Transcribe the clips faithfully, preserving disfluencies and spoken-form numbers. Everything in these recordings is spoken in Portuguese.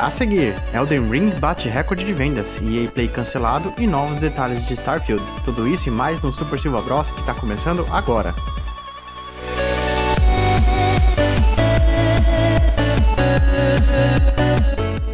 A seguir, Elden Ring bate recorde de vendas, E A Play cancelado e novos detalhes de Starfield. Tudo isso e mais no Super Silva Bros que tá começando agora.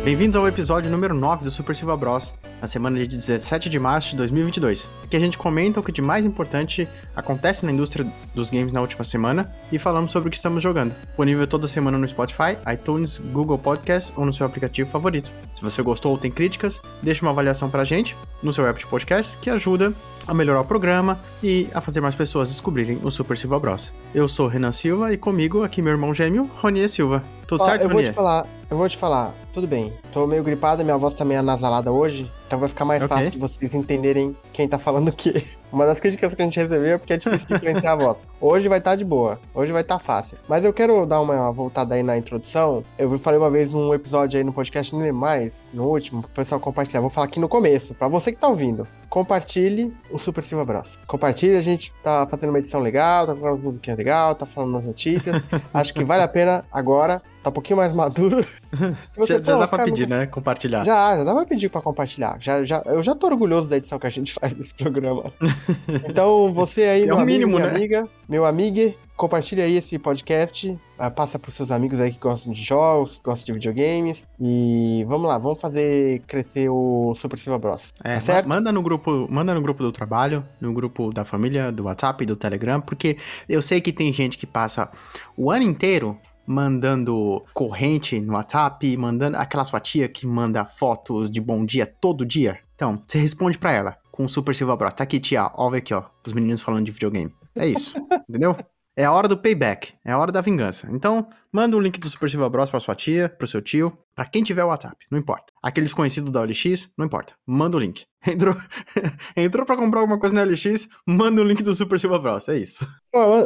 Bem-vindos ao episódio número nove do Super Silva Bros, na semana de dezessete de março de dois mil e vinte e dois. Aqui a gente comenta o que de mais importante acontece na indústria dos games na última semana e falamos sobre o que estamos jogando. Disponível toda semana no Spotify, iTunes, Google Podcasts ou no seu aplicativo favorito. Se você gostou ou tem críticas, deixe uma avaliação pra gente no seu app de podcast, que ajuda a melhorar o programa e a fazer mais pessoas descobrirem o Super Silva Bros. Eu sou Renan Silva e comigo aqui meu irmão gêmeo, Ronier Silva. Tudo Ó, certo, eu Ronier? Vou te falar, eu vou te falar. Tudo bem, tô meio gripada, minha voz tá meio anasalada hoje, então vai ficar mais okay. fácil de vocês entenderem quem tá falando o quê. Uma das críticas que a gente recebeu é porque é difícil diferenciar a voz. Hoje vai tá de boa, hoje vai tá fácil. Mas eu quero dar uma voltada aí na introdução. Eu falei uma vez num episódio aí no podcast, não lembro mais, no último, pro pessoal compartilhar. Vou falar aqui no começo, pra você que tá ouvindo. Compartilhe o Super Silva Bros. Compartilhe, a gente tá fazendo uma edição legal, tá colocando uma musiquinha legal, tá falando umas notícias. Acho que vale a pena agora, tá um pouquinho mais maduro. Você já, já dá pra pedir, muito... né? Compartilhar. Já, já dá pra pedir pra compartilhar. Já, já, eu já tô orgulhoso da edição que a gente faz desse programa. Então, você aí, é meu o amigo, mínimo, minha né? amiga, meu amigo, compartilha aí esse podcast, passa pros seus amigos aí que gostam de jogos, que gostam de videogames, e vamos lá, vamos fazer crescer o Super Silva Bros. É, tá certo? Manda no grupo, manda no grupo do trabalho, no grupo da família, do WhatsApp, do Telegram, porque eu sei que tem gente que passa o ano inteiro mandando corrente no WhatsApp, mandando aquela sua tia que manda fotos de bom dia todo dia. Então, você responde pra ela com o Super Silva Bros. Tá aqui, tia, ó, vê aqui, ó, os meninos falando de videogame. É isso, entendeu? É a hora do payback, é a hora da vingança. Então, manda o link do Super Silva Bros pra sua tia, pro seu tio, pra quem tiver o WhatsApp, não importa. Aqueles conhecidos da O L X, não importa, manda o link. Entrou, entrou pra comprar alguma coisa na O L X, manda o link do Super Silva Bros, é isso.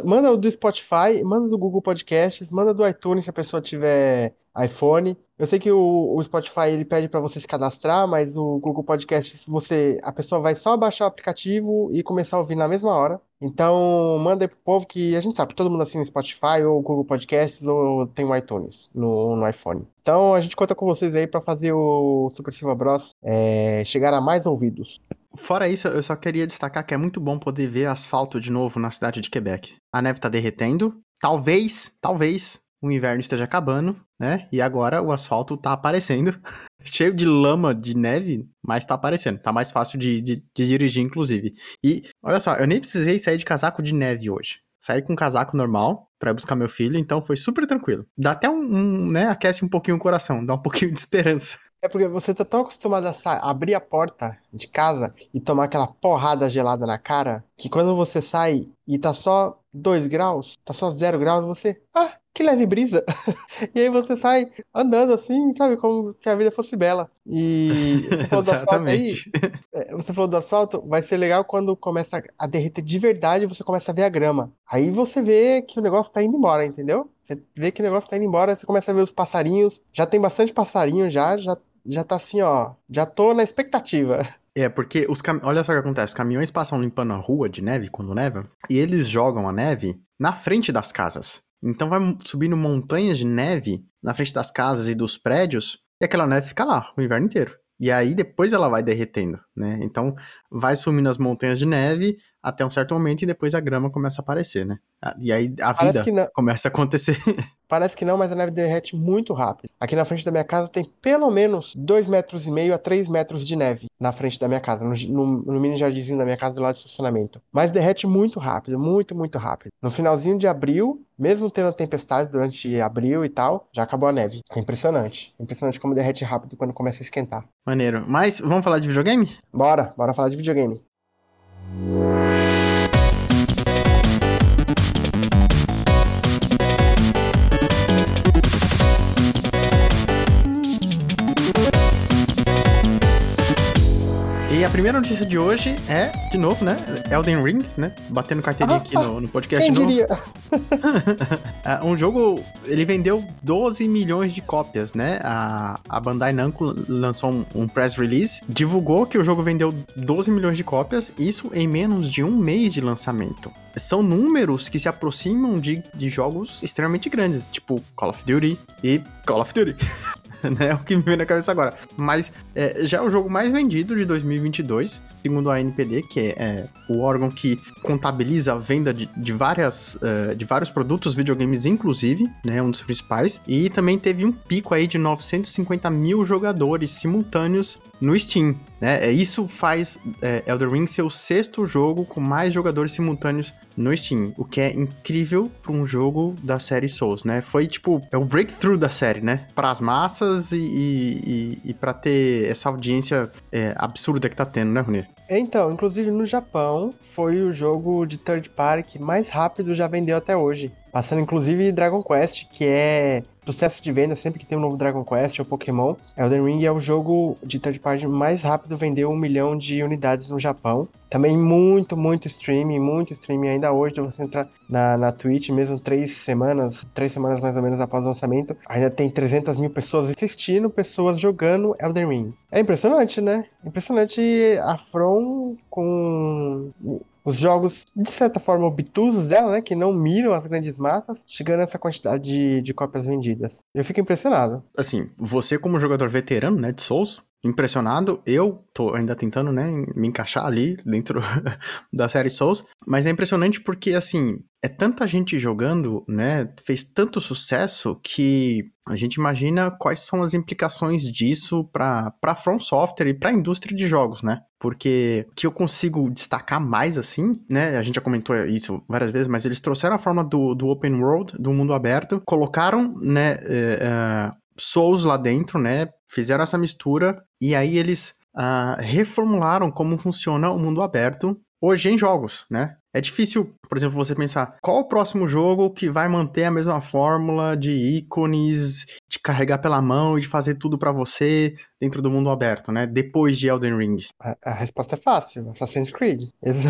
Manda o do Spotify, manda do Google Podcasts, manda do iTunes se a pessoa tiver iPhone. Eu sei que o, o Spotify ele pede pra você se cadastrar, mas o Google Podcasts, você, a pessoa vai só baixar o aplicativo e começar a ouvir na mesma hora. Então, manda aí pro povo que a gente sabe, todo mundo assina o Spotify ou o Google Podcasts ou tem o iTunes no, no iPhone. Então, a gente conta com vocês aí pra fazer o Super Silva Bros é, chegar a mais ouvidos. Fora isso, eu só queria destacar que é muito bom poder ver asfalto de novo na cidade de Quebec. A neve tá derretendo, talvez, talvez... o inverno esteja acabando, né? E agora o asfalto tá aparecendo. Cheio de lama, de neve, mas tá aparecendo. Tá mais fácil de, de, de dirigir, inclusive. E, olha só, eu nem precisei sair de casaco de neve hoje. Saí com um casaco normal pra buscar meu filho, então foi super tranquilo. Dá até um, um, né? Aquece um pouquinho o coração, dá um pouquinho de esperança. É porque você tá tão acostumado a sair, abrir a porta de casa e tomar aquela porrada gelada na cara, que quando você sai e tá só dois graus, tá só zero graus, você... ah! Que leve brisa. E aí você sai andando assim, sabe? Como se a vida fosse bela. E você falou do asfalto aí. Você falou do asfalto, vai ser legal quando começa a derreter de verdade e você começa a ver a grama. Aí você vê que o negócio tá indo embora, entendeu? Você vê que o negócio tá indo embora, você começa a ver os passarinhos. Já tem bastante passarinho já, já, já tá assim, ó. Já tô na expectativa. É, porque os cam... olha só o que acontece, os caminhões passam limpando a rua de neve quando neva e eles jogam a neve na frente das casas. Então vai subindo montanhas de neve na frente das casas e dos prédios e aquela neve fica lá o inverno inteiro. E aí depois ela vai derretendo, né? Então vai sumindo as montanhas de neve até um certo momento e depois a grama começa a aparecer, né? E aí a vida começa a acontecer. Parece que não, mas a neve derrete muito rápido. Aqui na frente da minha casa tem pelo menos dois metros e meio a três metros de neve na frente da minha casa, no, no, no mini jardinzinho da minha casa do lado do estacionamento. Mas derrete muito rápido, muito, muito rápido. No finalzinho de abril, mesmo tendo a tempestade durante abril e tal, já acabou a neve. É impressionante. É impressionante como derrete rápido quando começa a esquentar. Maneiro. Mas vamos falar de videogame? Bora, bora falar de videogame. E a primeira notícia de hoje é, de novo, né, Elden Ring, né, batendo carteirinha ah, aqui no, no podcast quem de novo. Diria? Um jogo, ele vendeu doze milhões de cópias, né, a, a Bandai Namco lançou um, um press release, divulgou que o jogo vendeu doze milhões de cópias, isso em menos de um mês de lançamento. São números que se aproximam de, de jogos extremamente grandes, tipo Call of Duty e Call of Duty. né? É o que me vem na cabeça agora. Mas é, já é o jogo mais vendido de dois mil e vinte e dois, segundo a A N P D, que é, é o órgão que contabiliza a venda de, de, várias, uh, de vários produtos, videogames inclusive, né? Um dos principais. E também teve um pico aí de novecentos e cinquenta mil jogadores simultâneos no Steam, né? Isso faz é, Elden Ring ser o sexto jogo com mais jogadores simultâneos no Steam, o que é incrível para um jogo da série Souls, né? Foi tipo, é o breakthrough da série, né? Para as massas e, e, e, e para ter essa audiência é, absurda que tá tendo, né, Rune? Então, inclusive no Japão, foi o jogo de third party que mais rápido já vendeu até hoje. Passando inclusive Dragon Quest, que é sucesso de venda sempre que tem um novo Dragon Quest ou Pokémon. Elden Ring é o jogo de third party mais rápido, vendeu um milhão de unidades no Japão. Também muito, muito streaming, muito streaming ainda hoje. Você entra na, na Twitch, mesmo três semanas, três semanas mais ou menos após o lançamento, ainda tem trezentas mil pessoas assistindo, pessoas jogando Elden Ring. É impressionante, né? Impressionante a From com os jogos, de certa forma, obtusos dela, né? Que não miram as grandes massas, chegando a essa quantidade de, de cópias vendidas. Eu fico impressionado. Assim, você como jogador veterano, né, de Souls, impressionado, eu tô ainda tentando, né, me encaixar ali dentro da série Souls, mas é impressionante porque, assim, é tanta gente jogando, né, fez tanto sucesso que a gente imagina quais são as implicações disso pra, pra From Software e pra indústria de jogos, né, porque o que eu consigo destacar mais, assim, né, a gente já comentou isso várias vezes, mas eles trouxeram a forma do, do open world, do mundo aberto, colocaram, né, uh, uh, Souls lá dentro, né, fizeram essa mistura e aí eles uh, reformularam como funciona o mundo aberto hoje em jogos, né? É difícil, por exemplo, você pensar qual o próximo jogo que vai manter a mesma fórmula de ícones, de carregar pela mão e de fazer tudo pra você dentro do mundo aberto, né? Depois de Elden Ring. A, a resposta é fácil, Assassin's Creed. Eles,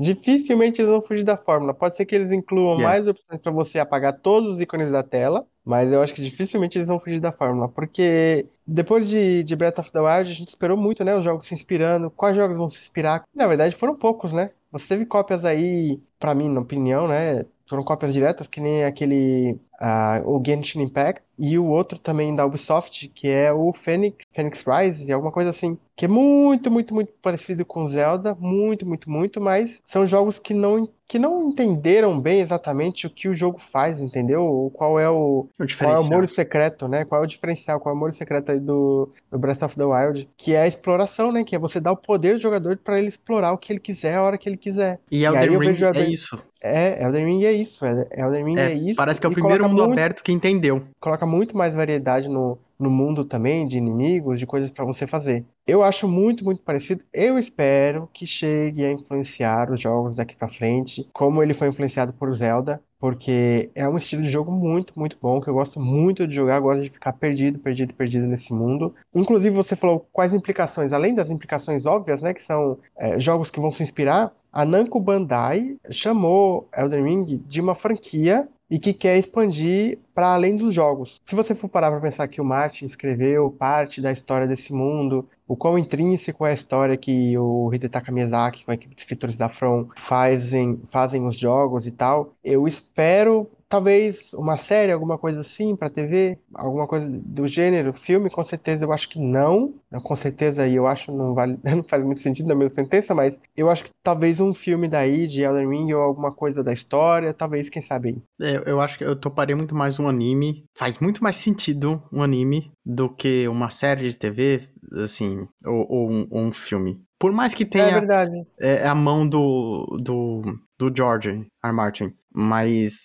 dificilmente eles vão fugir da fórmula. Pode ser que eles incluam yeah. mais opções pra você apagar todos os ícones da tela, mas eu acho que dificilmente eles vão fugir da fórmula, porque depois de, de Breath of the Wild a gente esperou muito, né? Os jogos se inspirando, quais jogos vão se inspirar? Na verdade foram poucos, né? Você teve cópias aí, pra mim, na opinião, né? Foram cópias diretas, que nem aquele, uh, o Genshin Impact, e o outro também da Ubisoft, que é o Phoenix, Phoenix Rise, alguma coisa assim, que é muito, muito, muito parecido com Zelda, muito, muito, muito, mas são jogos que não, que não entenderam bem exatamente o que o jogo faz, entendeu? Qual é o, o qual é o molho secreto, né? Qual é o diferencial, qual é o molho secreto aí do, do Breath of the Wild, que é a exploração, né? Que é você dar o poder ao jogador para ele explorar o que ele quiser, a hora que ele quiser. E, e Elden Ring é isso. É, Elden Ring é isso. Elden Ring é, é isso. Parece que é o primeiro mundo muito, aberto que entendeu. Coloca muito mais variedade no, no mundo também, de inimigos, de coisas pra você fazer. Eu acho muito, muito parecido. Eu espero que chegue a influenciar os jogos daqui pra frente, como ele foi influenciado por Zelda, porque é um estilo de jogo muito, muito bom, que eu gosto muito de jogar, gosto de ficar perdido, perdido, perdido nesse mundo. Inclusive, você falou quais implicações, além das implicações óbvias, né, que são é, jogos que vão se inspirar, a Namco Bandai chamou Elden Ring de uma franquia e que quer expandir para além dos jogos. Se você for parar para pensar que o Martin escreveu parte da história desse mundo, o quão intrínseco é a história que o Hidetaka Miyazaki, com a equipe de escritores da From, fazem, fazem os jogos e tal, eu espero talvez uma série, alguma coisa assim para T V, alguma coisa do gênero, filme, com certeza eu acho que não, com certeza, e eu acho não vale, não faz muito sentido na mesma sentença, mas eu acho que talvez um filme daí de Elden Ring ou alguma coisa da história, talvez, quem sabe. É, eu acho que eu toparei muito mais um anime, faz muito mais sentido um anime do que uma série de T V, assim, ou, ou, um, ou um filme. Por mais que tenha é verdade. É, a mão do, do, do George R. Martin, mas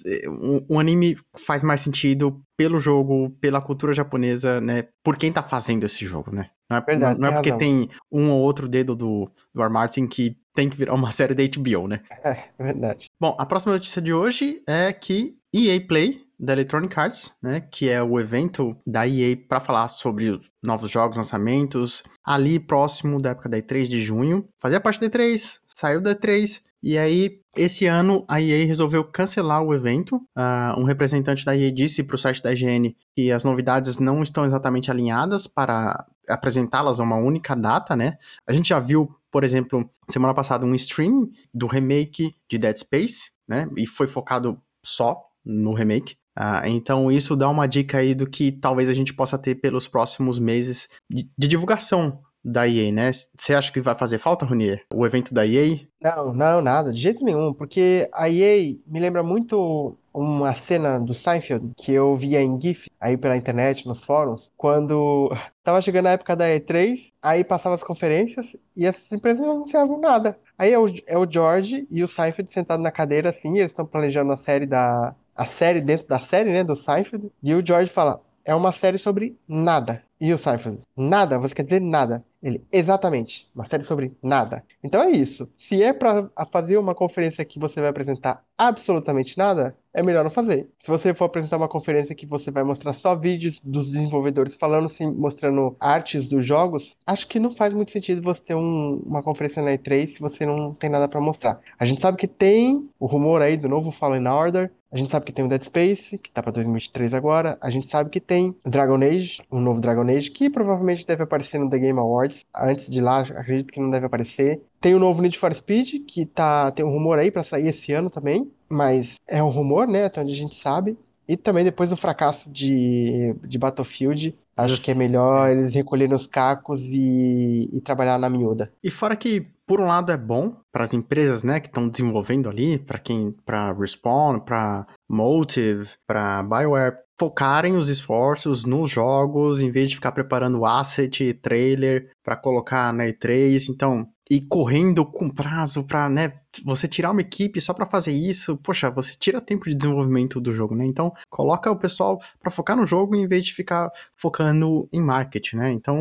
o, o anime faz mais sentido pelo jogo, pela cultura japonesa, né? Por quem tá fazendo esse jogo, né? Não é, verdade, não, não é porque razão. Tem um ou outro dedo do, do R. Martin que tem que virar uma série da H B O, né? É, verdade. Bom, a próxima notícia de hoje é que E A Play, da Electronic Arts, né, que é o evento da E A para falar sobre novos jogos, lançamentos, ali próximo da época da E três de junho. Fazia parte da E três, saiu da E três, e aí esse ano a E A resolveu cancelar o evento. Uh, um representante da E A disse para o site da I G N que as novidades não estão exatamente alinhadas para apresentá-las a uma única data, né? A gente já viu, por exemplo, semana passada um stream do remake de Dead Space, né, e foi focado só no remake. Uh, então isso dá uma dica aí do que talvez a gente possa ter pelos próximos meses de, de divulgação da E A, né? Você acha que vai fazer falta, Runier, o evento da E A? Não, não, nada, de jeito nenhum, porque a E A me lembra muito uma cena do Seinfeld que eu via em GIF, aí pela internet, nos fóruns, quando tava chegando a época da E três, aí passavam as conferências e essas empresas não anunciavam nada. Aí é o, é o George e o Seinfeld sentados na cadeira, assim, eles estão planejando a série da... a série dentro da série, né, do Seinfeld, e o George fala, é uma série sobre nada. E o Seinfeld, nada? Você quer dizer nada? Ele, exatamente, uma série sobre nada. Então é isso. Se é pra fazer uma conferência que você vai apresentar absolutamente nada, é melhor não fazer. Se você for apresentar uma conferência que você vai mostrar só vídeos dos desenvolvedores falando, sim, mostrando artes dos jogos, acho que não faz muito sentido você ter um, uma conferência na E três se você não tem nada pra mostrar. A gente sabe que tem o rumor aí do novo Fallen Order, a gente sabe que tem o Dead Space, que tá pra dois mil e vinte e três agora, a gente sabe que tem Dragon Age, um novo Dragon Age, que provavelmente deve aparecer no The Game Awards. Antes de lá, acredito que não deve aparecer. Tem o novo Need for Speed, que tá, tem um rumor aí pra sair esse ano também. Mas é um rumor, né? Até onde a gente sabe. E também depois do fracasso de, de Battlefield, acho que é melhor eles recolherem os cacos e, e trabalhar na miúda. E fora que, por um lado, é bom para as empresas, né, que estão desenvolvendo ali, para quem, para Respawn, para Motive, para BioWare, focarem os esforços nos jogos, em vez de ficar preparando asset, trailer, para colocar na E três, então, e correndo com prazo para, né, você tirar uma equipe só para fazer isso, poxa, você tira tempo de desenvolvimento do jogo, né, então coloca o pessoal para focar no jogo em vez de ficar focando em marketing, né, então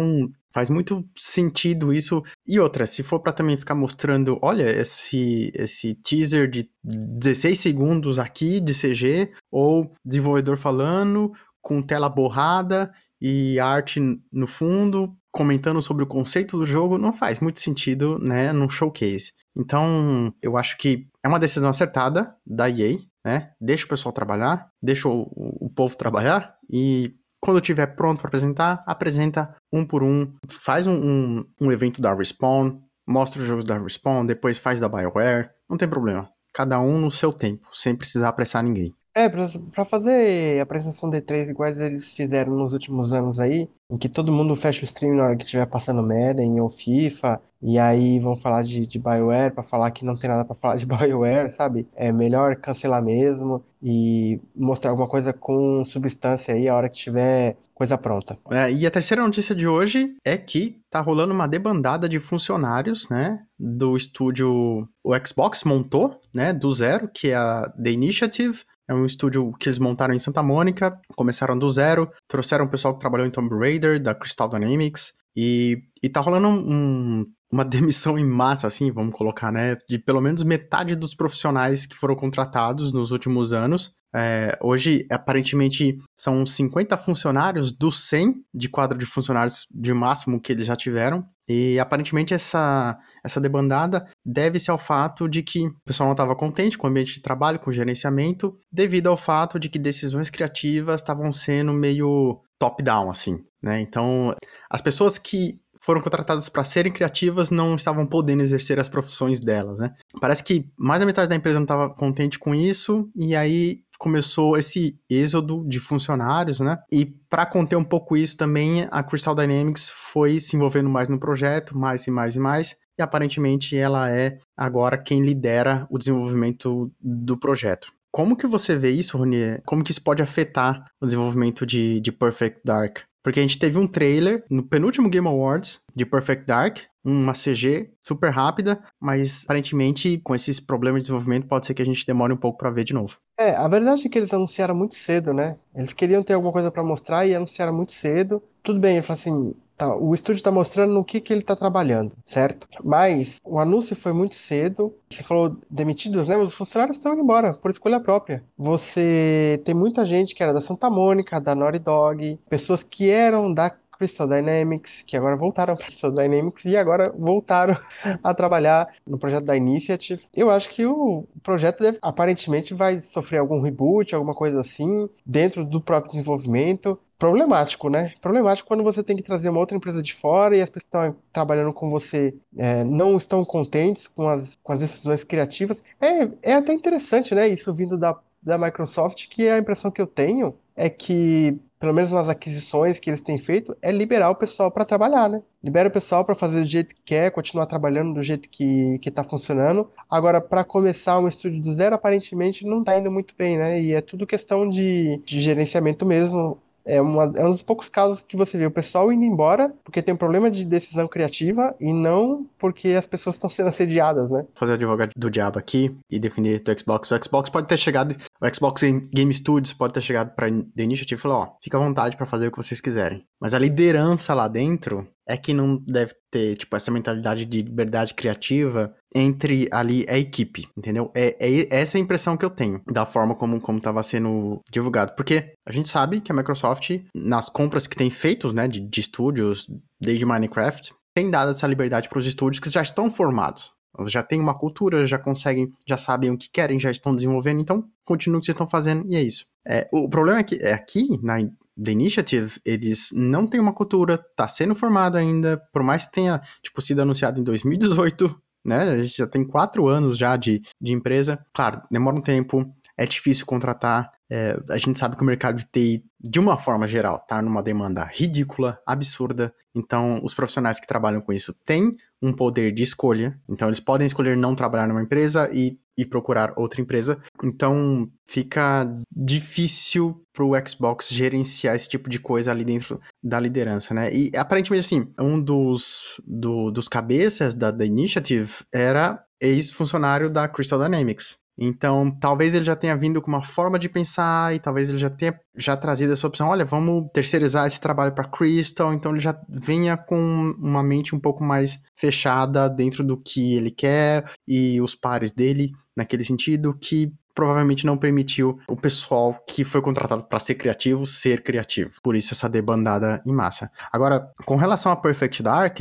faz muito sentido isso. E outra, se for para também ficar mostrando, olha, esse, esse teaser de dezesseis segundos aqui de C G, ou desenvolvedor falando com tela borrada e arte no fundo, comentando sobre o conceito do jogo, não faz muito sentido, né, num showcase. Então, eu acho que é uma decisão acertada da E A, né, deixa o pessoal trabalhar, deixa o, o povo trabalhar, e quando estiver pronto para apresentar, apresenta um por um, faz um, um, um evento da Respawn, mostra os jogos da Respawn, depois faz da BioWare, não tem problema, cada um no seu tempo, sem precisar apressar ninguém. É, pra fazer a apresentação da E três iguais eles fizeram nos últimos anos aí, em que todo mundo fecha o stream na hora que estiver passando Madden ou FIFA, e aí vão falar de, de BioWare pra falar que não tem nada pra falar de BioWare, sabe? É melhor cancelar mesmo e mostrar alguma coisa com substância aí a hora que tiver coisa pronta. É, e a terceira notícia de hoje é que tá rolando uma debandada de funcionários, né, do estúdio... O Xbox montou, né, do zero, que é a The Initiative. É um estúdio que eles montaram em Santa Mônica, começaram do zero, trouxeram o pessoal que trabalhou em Tomb Raider, da Crystal Dynamics, e, e tá rolando um, uma demissão em massa, assim, vamos colocar, né, de pelo menos metade dos profissionais que foram contratados nos últimos anos. É, hoje, aparentemente, são cinquenta funcionários dos cem de quadro de funcionários de máximo que eles já tiveram. E, aparentemente, essa, essa debandada deve-se ao fato de que o pessoal não estava contente com o ambiente de trabalho, com o gerenciamento, devido ao fato de que decisões criativas estavam sendo meio top-down, assim, né? Então, as pessoas que foram contratadas para serem criativas não estavam podendo exercer as profissões delas, né? Parece que mais da metade da empresa não estava contente com isso, e aí começou esse êxodo de funcionários, né? E para conter um pouco isso também, a Crystal Dynamics foi se envolvendo mais no projeto, mais e mais e mais, e aparentemente ela é agora quem lidera o desenvolvimento do projeto. Como que você vê isso, Rony? Como que isso pode afetar o desenvolvimento de, de Perfect Dark? Porque a gente teve um trailer no penúltimo Game Awards de Perfect Dark, uma C G super rápida, mas aparentemente com esses problemas de desenvolvimento pode ser que a gente demore um pouco para ver de novo. É, a verdade é que eles anunciaram muito cedo, né? Eles queriam ter alguma coisa para mostrar e anunciaram muito cedo. Tudo bem, ele falou assim, tá, o estúdio tá mostrando no que, que ele tá trabalhando, certo? Mas o anúncio foi muito cedo. Você falou demitidos, né? Mas os funcionários estão indo embora, por escolha própria. Você tem muita gente que era da Santa Mônica, da Naughty Dog, pessoas que eram da Crystal Dynamics, que agora voltaram para Crystal Dynamics e agora voltaram a trabalhar no projeto da Initiative. Eu acho que o projeto deve, aparentemente vai sofrer algum reboot, alguma coisa assim, dentro do próprio desenvolvimento. Problemático, né? Problemático quando você tem que trazer uma outra empresa de fora e as pessoas que estão trabalhando com você é, não estão contentes com as, com as decisões criativas. É, é até interessante, né? Isso vindo da da Microsoft, que a impressão que eu tenho é que, pelo menos nas aquisições que eles têm feito, é liberar o pessoal para trabalhar, né? Libera o pessoal para fazer do jeito que quer, continuar trabalhando do jeito que está funcionando. Agora, para começar um estúdio do zero, aparentemente não está indo muito bem, né? E é tudo questão de, de gerenciamento mesmo. É, uma, é um dos poucos casos que você vê o pessoal indo embora porque tem um problema de decisão criativa e não porque as pessoas estão sendo assediadas, né? Vou fazer o advogado do diabo aqui e defender do Xbox. O Xbox pode ter chegado... O Xbox Game Studios pode ter chegado pra The Initiative e falar, ó, fica à vontade pra fazer o que vocês quiserem. Mas a liderança lá dentro é que não deve ter, tipo, essa mentalidade de liberdade criativa entre ali a equipe, entendeu? É, é essa é a impressão que eu tenho da forma como, como tava sendo divulgado. Porque a gente sabe que a Microsoft, nas compras que tem feito, né, de, de estúdios, desde Minecraft, tem dado essa liberdade pros estúdios que já estão formados. Já tem uma cultura, já conseguem, já sabem o que querem, já estão desenvolvendo, então continua o que vocês estão fazendo e é isso. É, o problema é que é, aqui, na The Initiative, eles não têm uma cultura, tá sendo formado ainda, por mais que tenha tipo, sido anunciado em dois mil e dezoito, né? A gente já tem quatro anos já de, de empresa. Claro, demora um tempo, é difícil contratar, é, a gente sabe que o mercado de T I, de uma forma geral, tá numa demanda ridícula, absurda, então os profissionais que trabalham com isso têm um poder de escolha, então eles podem escolher não trabalhar numa empresa e, e procurar outra empresa, então fica difícil pro Xbox gerenciar esse tipo de coisa ali dentro da liderança, né? E aparentemente assim, um dos, do, dos cabeças da, da Initiative era ex-funcionário da Crystal Dynamics. Então, talvez ele já tenha vindo com uma forma de pensar e talvez ele já tenha já trazido essa opção, olha, vamos terceirizar esse trabalho para Crystal, então ele já venha com uma mente um pouco mais fechada dentro do que ele quer e os pares dele naquele sentido que provavelmente não permitiu o pessoal que foi contratado para ser criativo ser criativo. Por isso essa debandada em massa. Agora, com relação a Perfect Dark,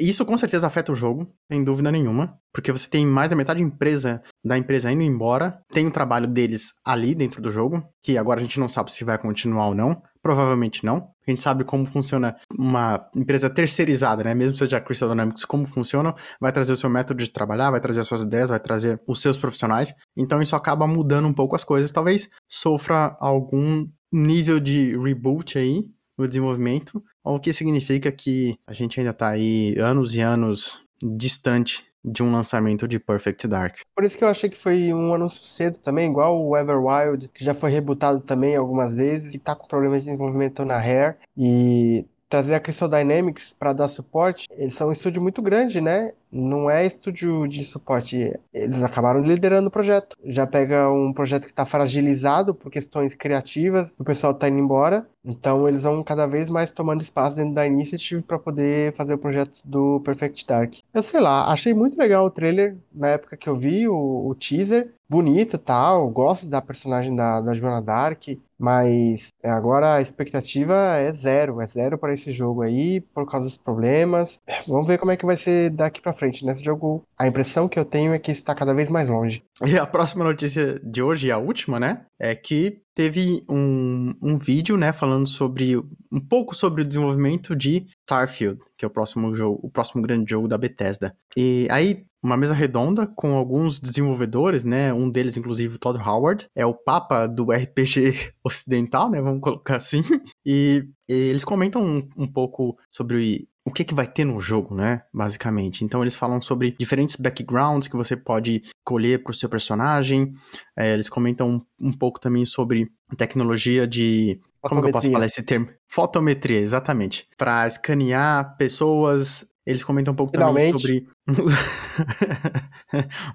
isso com certeza afeta o jogo, sem dúvida nenhuma, porque você tem mais da metade da empresa, da empresa indo embora, tem o trabalho deles ali dentro do jogo, que agora a gente não sabe se vai continuar ou não, provavelmente não. A gente sabe como funciona uma empresa terceirizada, né? Mesmo seja a Crystal Dynamics, como funciona, vai trazer o seu método de trabalhar, vai trazer as suas ideias, vai trazer os seus profissionais. Então isso acaba mudando um pouco as coisas. Talvez sofra algum nível de reboot aí no desenvolvimento, o que significa que a gente ainda tá aí anos e anos distante de um lançamento de Perfect Dark. Por isso que eu achei que foi um anúncio cedo também, igual o Everwild, que já foi rebootado também algumas vezes e tá com problemas de desenvolvimento na Rare. E trazer a Crystal Dynamics para dar suporte, eles são um estúdio muito grande, né? Não é estúdio de suporte. Eles acabaram liderando o projeto. Já pega um projeto que está fragilizado por questões criativas, o pessoal está indo embora. Então eles vão cada vez mais tomando espaço dentro da Initiative para poder fazer o projeto do Perfect Dark. Eu sei lá, achei muito legal o trailer na época que eu vi, o, o teaser. Bonito e tal, gosto da personagem da, da Joanna Dark, mas agora a expectativa é zero. É zero para esse jogo aí, por causa dos problemas. Vamos ver como é que vai ser daqui para frente, nesse jogo, a impressão que eu tenho é que está cada vez mais longe. E a próxima notícia de hoje, a última, né, é que teve um, um vídeo, né, falando sobre, um pouco sobre o desenvolvimento de Starfield, que é o próximo jogo, o próximo grande jogo da Bethesda. E aí, uma mesa redonda com alguns desenvolvedores, né, um deles, inclusive, o Todd Howard, é o papa do R P G ocidental, né, vamos colocar assim, e, e eles comentam um, um pouco sobre o que, que vai ter no jogo, né, basicamente. Então, eles falam sobre diferentes backgrounds que você pode escolher para o seu personagem. É, eles comentam um, um pouco também sobre tecnologia de... Fotometria. Como que eu posso falar esse termo? Fotometria, exatamente. Para escanear pessoas. Eles comentam um pouco Finalmente. Também sobre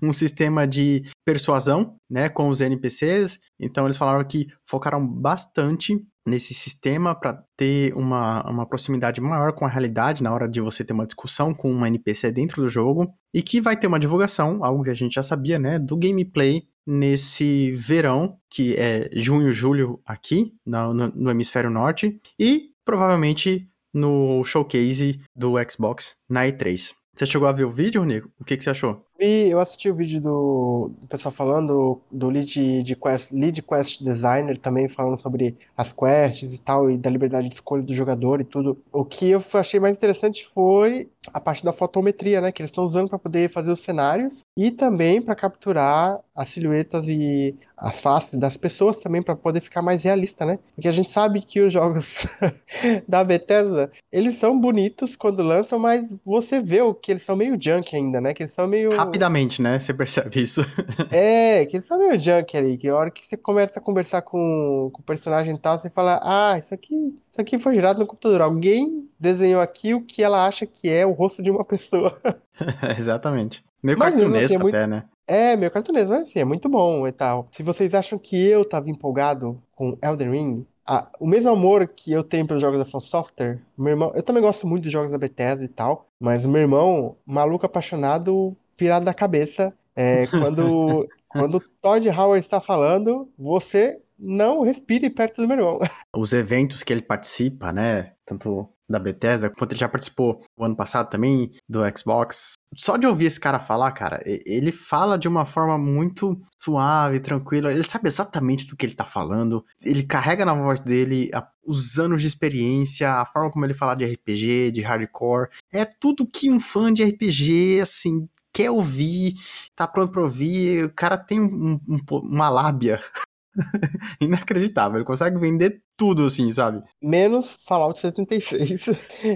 um sistema de persuasão, né, com os N P Cs. Então, eles falaram que focaram bastante nesse sistema para ter uma, uma proximidade maior com a realidade na hora de você ter uma discussão com uma N P C dentro do jogo e que vai ter uma divulgação, algo que a gente já sabia, né, do gameplay nesse verão, que é junho, julho aqui no, no, no hemisfério norte e provavelmente no showcase do Xbox na E três. Você chegou a ver o vídeo, Nico? O que, que você achou? vi, eu assisti o vídeo do, do pessoal falando do lead, de quest, lead quest designer também, falando sobre as quests e tal, e da liberdade de escolha do jogador e tudo. O que eu achei mais interessante foi a parte da fotometria, né, que eles estão usando para poder fazer os cenários e também para capturar as silhuetas e as faces das pessoas também, para poder ficar mais realista, né? Porque a gente sabe que os jogos da Bethesda, eles são bonitos quando lançam, mas você vê o que eles são meio junk ainda, né? Que eles são meio... Rapidamente, né? Você percebe isso. É, que eles são meio junk ali, que a hora que você começa a conversar com, com o personagem e tal, você fala, ah, isso aqui... Isso aqui foi gerado no computador. Alguém desenhou aqui o que ela acha que é o rosto de uma pessoa. Exatamente. Meio mas cartunesco assim, é até, muito... né? É, meio cartunesco, mas assim, é muito bom e tal. Se vocês acham que eu tava empolgado com Elden Ring, ah, o mesmo amor que eu tenho pelos jogos da From Software, meu irmão... Eu também gosto muito dos jogos da Bethesda e tal, mas o meu irmão, maluco apaixonado, pirado da cabeça, é, quando, quando o Todd Howard está falando, você... não respire perto do meu irmão. Os eventos que ele participa, né? Tanto da Bethesda, quanto ele já participou o ano passado também, do Xbox. Só de ouvir esse cara falar, cara, ele fala de uma forma muito suave, tranquila. Ele sabe exatamente do que ele tá falando. Ele carrega na voz dele a, os anos de experiência, a forma como ele fala de R P G, de hardcore. É tudo que um fã de R P G, assim... quer ouvir, tá pronto pra ouvir. O cara tem um, um, uma lábia inacreditável, ele consegue vender tudo assim, sabe? Menos Fallout setenta e seis.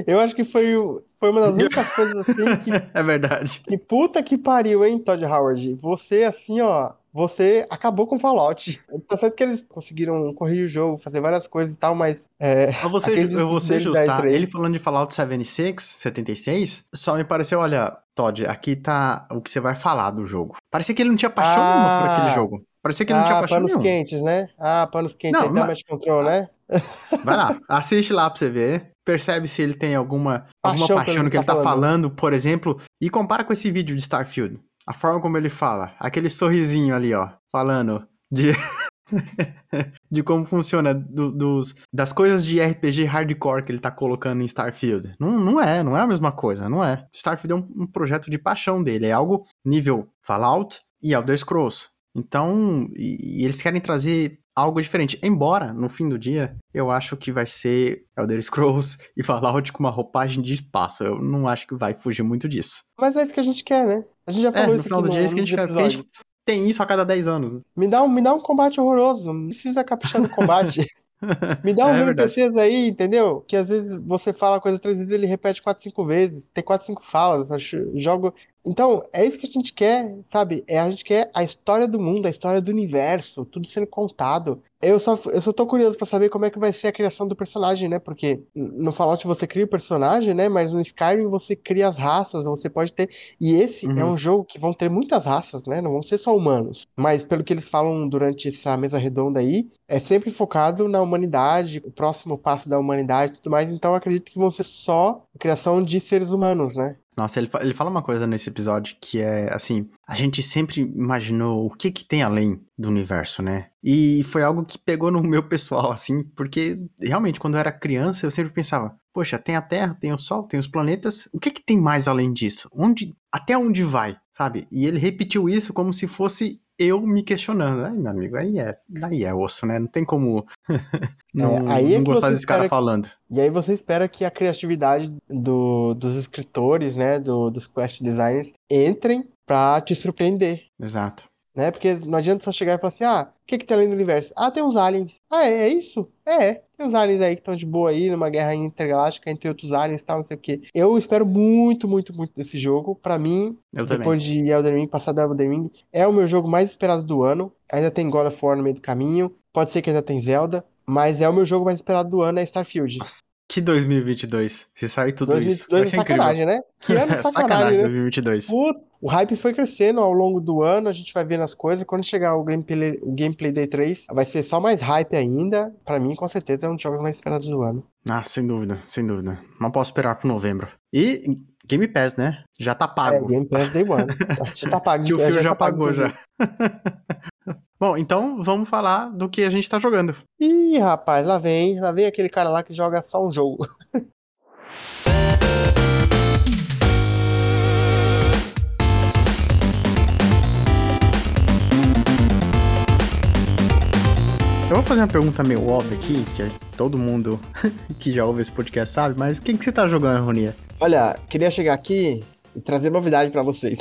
Eu acho que foi, foi uma das únicas coisas assim que... É verdade. Que puta que pariu, hein, Todd Howard? Você assim, ó, você acabou com Fallout. Tá certo que eles conseguiram corrigir o jogo, fazer várias coisas e tal, mas... É, eu vou ser, eu vou ser justo, tá? Ele falando de Fallout setenta e seis, setenta e seis, só me pareceu, olha, Todd, aqui tá o que você vai falar do jogo. Parecia que ele não tinha paixão ah. nenhuma por aquele jogo. Parecia que ele não ah, tinha paixão panos nenhum. quentes, né? Ah, panos quentes, não, mas... control, né? Vai lá, assiste lá pra você ver. Percebe se ele tem alguma paixão, alguma paixão no que ele tá falando. falando, por exemplo. E compara com esse vídeo de Starfield. A forma como ele fala. Aquele sorrisinho ali, ó. Falando de... de como funciona do, dos, das coisas de R P G hardcore que ele tá colocando em Starfield. Não, não é, não é a mesma coisa, não é. Starfield é um, um projeto de paixão dele. É algo nível Fallout e Elder Scrolls. Então, e, e eles querem trazer algo diferente. Embora, no fim do dia, eu acho que vai ser Elder Scrolls e Fallout com uma roupagem de espaço. Eu não acho que vai fugir muito disso. Mas é isso que a gente quer, né? A gente já falou é, no isso final do dia, é isso que a gente quer. A gente tem isso a cada dez anos. Me dá um, me dá um combate horroroso. Não precisa caprichar no combate. Me dá um é N P Cs aí, entendeu? Que às vezes você fala a coisa três vezes, ele repete quatro, cinco vezes. Tem quatro, cinco falas. Jogo... Então, é isso que a gente quer, sabe? É, a gente quer a história do mundo, a história do universo, tudo sendo contado. Eu só, eu só tô curioso pra saber como é que vai ser a criação do personagem, né? Porque no Fallout você cria o personagem, né? Mas no Skyrim você cria as raças, você pode ter... E esse uhum. é um jogo que vão ter muitas raças, né? Não vão ser só humanos. Mas pelo que eles falam durante essa mesa redonda aí, é sempre focado na humanidade, o próximo passo da humanidade e tudo mais. Então eu acredito que vão ser só a criação de seres humanos, né? Nossa, ele, fa- ele fala uma coisa nesse episódio que é, assim, a gente sempre imaginou o que que tem além do universo, né? E foi algo que pegou no meu pessoal, assim, porque realmente, quando eu era criança, eu sempre pensava, poxa, tem a Terra, tem o Sol, tem os planetas, o que que tem mais além disso? Onde, até onde vai, sabe? E ele repetiu isso como se fosse eu me questionando. Ai, meu amigo, aí é, aí é osso, né? Não tem como não, é, aí é não gostar desse cara que... falando. E aí você espera que a criatividade do, dos escritores, né, do, dos quest designers, entrem pra te surpreender. Exato. Né? Porque não adianta só chegar e falar assim, ah, o que que tem além do universo? Ah, tem uns aliens. Ah, é, é isso? É, tem uns aliens aí que estão de boa aí, numa guerra intergaláctica entre outros aliens e tal, não sei o quê. Eu espero muito, muito, muito desse jogo. Pra mim, eu depois também. de Elden Ring, passar da Elden Ring, é o meu jogo mais esperado do ano. Ainda tem God of War no meio do caminho, pode ser que ainda tem Zelda, mas é o meu jogo mais esperado do ano, é Starfield. Nossa. Que dois mil e vinte e dois, se sair tudo dois mil e vinte e dois isso, vai ser sacanagem, incrível. Né? Que ano sacanagem, sacanagem, né? dois mil e vinte e dois. O, o hype foi crescendo ao longo do ano, a gente vai vendo as coisas, quando chegar o gameplay, o gameplay Day três, vai ser só mais hype ainda, pra mim, com certeza, é um dos jogos mais esperados do ano. Ah, sem dúvida, sem dúvida. Não posso esperar pro novembro. E Game Pass, né? Já tá pago. É, Game Pass Day One. Já tá pago. Tio Phil já, já tá pagou, já. Bom, então vamos falar do que a gente tá jogando. Ih, rapaz, lá vem, lá vem aquele cara lá que joga só um jogo. Então eu vou fazer uma pergunta meio óbvia aqui, que todo mundo que já ouve esse podcast sabe, mas o que, que você tá jogando, Ronia? Olha, queria chegar aqui e trazer novidade pra vocês.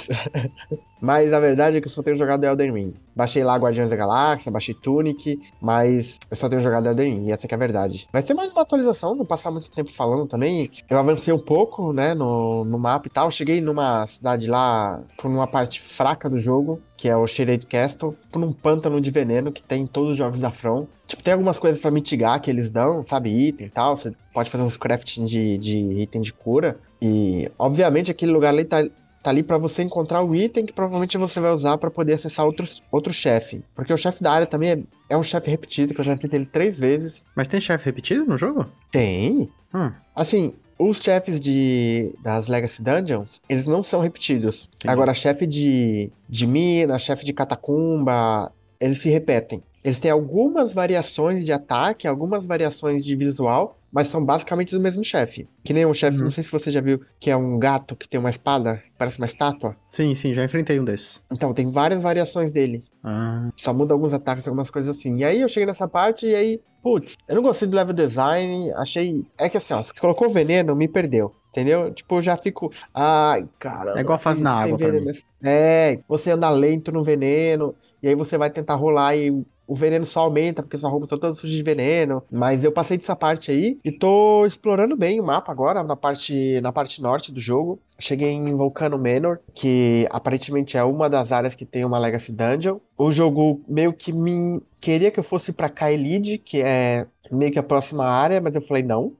Mas a verdade é que eu só tenho jogado Elden Ring. Baixei lá Guardiões da Galáxia, baixei Tunic, mas eu só tenho jogado Elden Ring, e essa que é a verdade. Vai ser mais uma atualização, não passar muito tempo falando também. Eu avancei um pouco, né, no, no mapa e tal. Cheguei numa cidade lá, por uma parte fraca do jogo, que é o Shaded Castle, por um pântano de veneno que tem em todos os jogos da From. Tipo, tem algumas coisas pra mitigar que eles dão, sabe, item e tal. Você pode fazer uns crafting de, de item de cura. E, obviamente, aquele lugar ali tá... Tá ali pra você encontrar o item que provavelmente você vai usar pra poder acessar outros, outro chefe. Porque o chefe da área também é, é um chefe repetido, que eu já tentei ele três vezes. Mas tem chefe repetido no jogo? Tem. Hum. Assim, os chefes de, das Legacy Dungeons, eles não são repetidos. Entendi. Agora, chefe de, de mina, chefe de catacumba, eles se repetem. Eles têm algumas variações de ataque, algumas variações de visual, mas são basicamente o mesmo chefe. Que nem um chefe, uhum. Não sei se você já viu, que é um gato que tem uma espada, parece uma estátua. Sim, sim, já enfrentei um desses. Então, tem várias variações dele. Ah. Só muda alguns ataques, algumas coisas assim. E aí eu cheguei nessa parte e aí, putz, eu não gostei do level design, achei... É que assim, ó, se colocou veneno, me perdeu. Entendeu? Tipo, eu já fico... Ai, cara... É igual faz na água pra mim. É, você anda lento no veneno, e aí você vai tentar rolar e... O veneno só aumenta, porque sua roupa tá toda suja de veneno. Mas eu passei dessa parte aí e tô explorando bem o mapa agora, na parte, na parte norte do jogo. Cheguei em Volcano Manor, que aparentemente é uma das áreas que tem uma Legacy Dungeon. O jogo meio que me queria que eu fosse pra Kaelid, que é meio que a próxima área, mas eu falei não.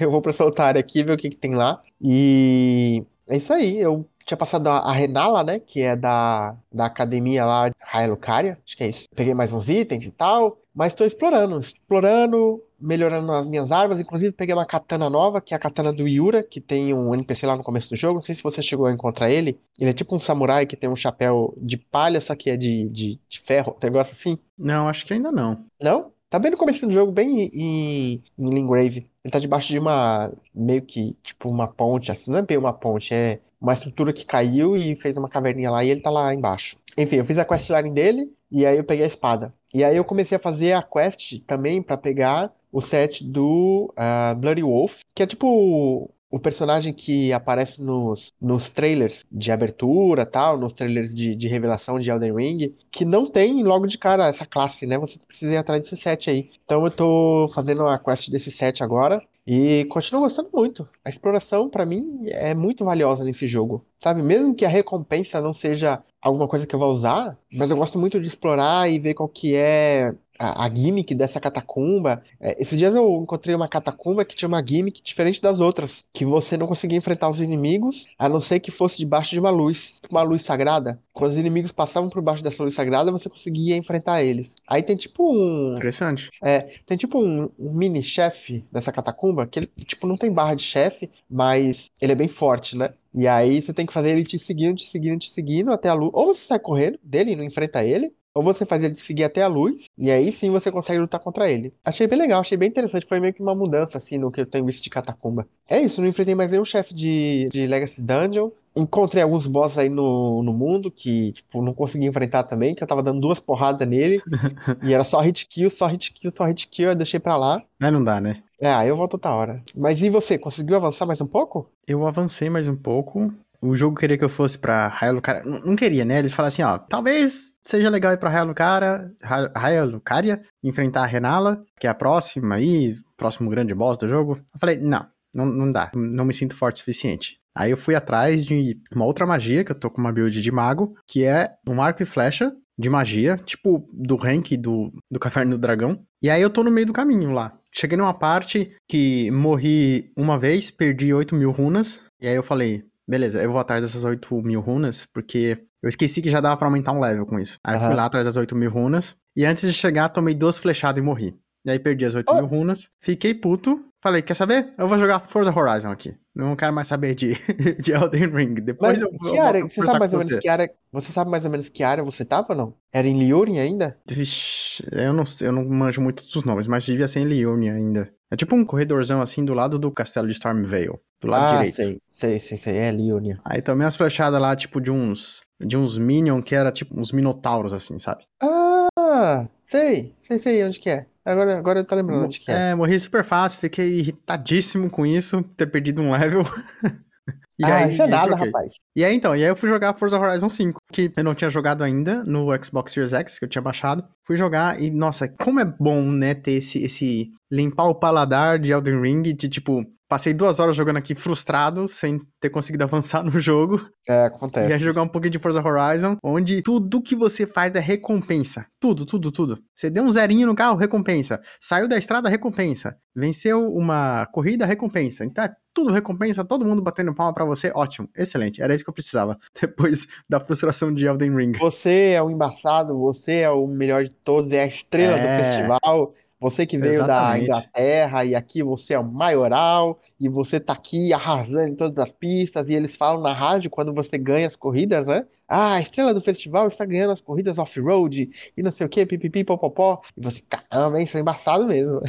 Eu vou pra essa outra área aqui, ver o que, que tem lá. E é isso aí, eu... Tinha passado a Renala, né? Que é da, da academia lá, Raya Lucaria. Acho que é isso. Peguei mais uns itens e tal. Mas tô explorando. Explorando, melhorando as minhas armas. Inclusive, peguei uma katana nova, que é a katana do Yura, que tem um N P C lá no começo do jogo. Não sei se você chegou a encontrar ele. Ele é tipo um samurai que tem um chapéu de palha, só que é de, de, de ferro. Um negócio assim. Não, acho que ainda não. Não? Tá bem no começo do jogo, bem em, em Lingrave. Ele tá debaixo de uma... Meio que, tipo, uma ponte. Assim, não é bem uma ponte, é... Uma estrutura que caiu e fez uma caverninha lá e ele tá lá embaixo. Enfim, eu fiz a questline dele e aí eu peguei a espada. E aí eu comecei a fazer a quest também pra pegar o set do uh, Bloody Wolf, que é tipo o personagem que aparece nos, nos trailers de abertura e tal, nos trailers de, de revelação de Elden Ring, que não tem logo de cara essa classe, né? Você precisa ir atrás desse set aí. Então eu tô fazendo a quest desse set agora. E continuo gostando muito. A exploração, pra mim, é muito valiosa nesse jogo. Sabe, mesmo que a recompensa não seja alguma coisa que eu vou usar, mas eu gosto muito de explorar e ver qual que é a, a gimmick dessa catacumba. É, esses dias eu encontrei uma catacumba que tinha uma gimmick diferente das outras, que você não conseguia enfrentar os inimigos, a não ser que fosse debaixo de uma luz, uma luz sagrada. Quando os inimigos passavam por baixo dessa luz sagrada, você conseguia enfrentar eles. Aí tem tipo um... Interessante. É, tem tipo um, um mini-chefe dessa catacumba, que ele tipo não tem barra de chefe, mas ele é bem forte, né? E aí você tem que fazer ele te seguindo, te seguindo, te seguindo até a luz. Ou você sai correndo dele e não enfrenta ele, ou você faz ele te seguir até a luz, e aí sim você consegue lutar contra ele. Achei bem legal, achei bem interessante. Foi meio que uma mudança, assim, no que eu tenho visto de catacumba. É isso, não enfrentei mais nenhum chefe de, de Legacy Dungeon. Encontrei alguns bosses aí no, no mundo que, tipo, não consegui enfrentar também, que eu tava dando duas porradas nele. E era só hit kill, só hit kill, só hit kill, eu deixei pra lá. Mas não dá, né? É, aí eu volto outra hora. Mas e você, conseguiu avançar mais um pouco? Eu avancei mais um pouco. O jogo queria que eu fosse pra Raya Lucaria. Não queria, né? Eles falaram assim, ó, talvez seja legal ir pra Raya Lucaria, Raya Lucaria, enfrentar a Renala, que é a próxima aí, próximo grande boss do jogo. Eu falei, não, não, não dá, não me sinto forte o suficiente. Aí eu fui atrás de uma outra magia, que eu tô com uma build de mago, que é um arco e flecha de magia, tipo do rank do, do Caverna do Dragão. E aí eu tô no meio do caminho lá. Cheguei numa parte que morri uma vez, perdi oito mil runas, e aí eu falei, beleza, eu vou atrás dessas oito mil runas, porque eu esqueci que já dava pra aumentar um level com isso. Aí uhum. Fui lá atrás das oito mil runas, e antes de chegar tomei duas flechadas e morri. E aí perdi as oito oh. mil runas, fiquei puto, falei, quer saber? Eu vou jogar Forza Horizon aqui. Não quero mais saber de, de Elden Ring. Depois mas, eu vou conversar com você. Que área, você sabe mais ou menos que área você tava ou não? Era em Liurnia ainda? Vixe, eu não, eu não manjo muito dos nomes, mas devia ser em Liurnia ainda. É tipo um corredorzão assim do lado do castelo de Stormvale. Do lado ah, direito. Ah, sei, sei, sei, sei. É Liurnia. Aí tomei umas flechadas lá tipo de uns, de uns minions que era tipo uns minotauros assim, sabe? Ah, sei, sei, sei onde que é. Agora, agora eu tô lembrando de que é. É, morri super fácil, fiquei irritadíssimo com isso, ter perdido um level. E ah, aí, isso é nada, rapaz. E aí então, e aí eu fui jogar Forza Horizon cinco, que eu não tinha jogado ainda no Xbox Series X, que eu tinha baixado. Fui jogar e, nossa, como é bom, né, ter esse, esse limpar o paladar de Elden Ring, de tipo, passei duas horas jogando aqui frustrado, sem ter conseguido avançar no jogo. É, acontece. E aí jogar um pouquinho de Forza Horizon, onde tudo que você faz é recompensa. Tudo, tudo, tudo. Você deu um zerinho no carro, recompensa. Saiu da estrada, recompensa. Venceu uma corrida, recompensa. Então é tudo recompensa, todo mundo batendo palma pra você, ótimo, excelente, era isso que eu precisava depois da frustração de Elden Ring. Você é o embaçado, você é o melhor de todos, é a estrela é... do festival, você que veio Exatamente. Da Inglaterra e aqui você é o maioral e você tá aqui arrasando em todas as pistas e eles falam na rádio quando você ganha as corridas, né? Ah, a estrela do festival está ganhando as corridas off-road e não sei o que, pipipi, popopó. E você, caramba, hein, sou embaçado mesmo.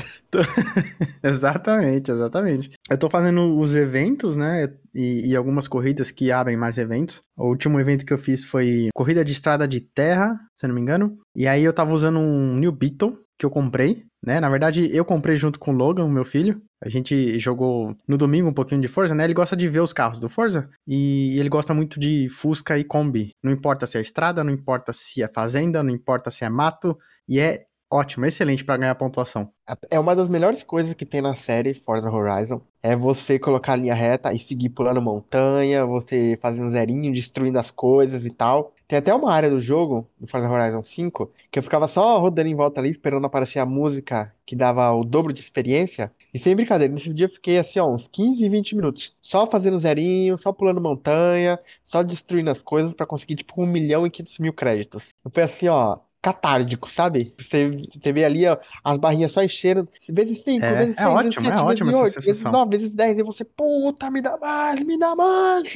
Exatamente, exatamente. Eu tô fazendo os eventos, né, e, e algumas corridas que abrem mais eventos. O último evento que eu fiz foi corrida de estrada de terra, se eu não me engano. E aí eu tava usando um New Beetle que eu comprei, né, na verdade eu comprei junto com o Logan, meu filho. A gente jogou no domingo um pouquinho de Forza, né? Ele gosta de ver os carros do Forza e ele gosta muito de Fusca e Kombi. Não importa se é estrada, não importa se é fazenda, não importa se é mato. E é ótimo, excelente para ganhar pontuação. É uma das melhores coisas que tem na série Forza Horizon. É você colocar a linha reta e seguir pulando montanha, você fazendo zerinho, destruindo as coisas e tal. Tem até uma área do jogo, no Forza Horizon cinco, que eu ficava só rodando em volta ali, esperando aparecer a música que dava o dobro de experiência. E sem brincadeira, nesse dia eu fiquei assim, ó, uns quinze, vinte minutos. Só fazendo zerinho, só pulando montanha, só destruindo as coisas pra conseguir, tipo, um milhão e quinhentos mil créditos. Eu fui assim, ó... catártico, sabe? Você, você vê ali ó, as barrinhas só enchendo, vezes cinco, é, vezes seis, é ótimo, vezes sete, é ótimo vezes oito, vezes nove, vezes dez, e você, puta, me dá mais, me dá mais!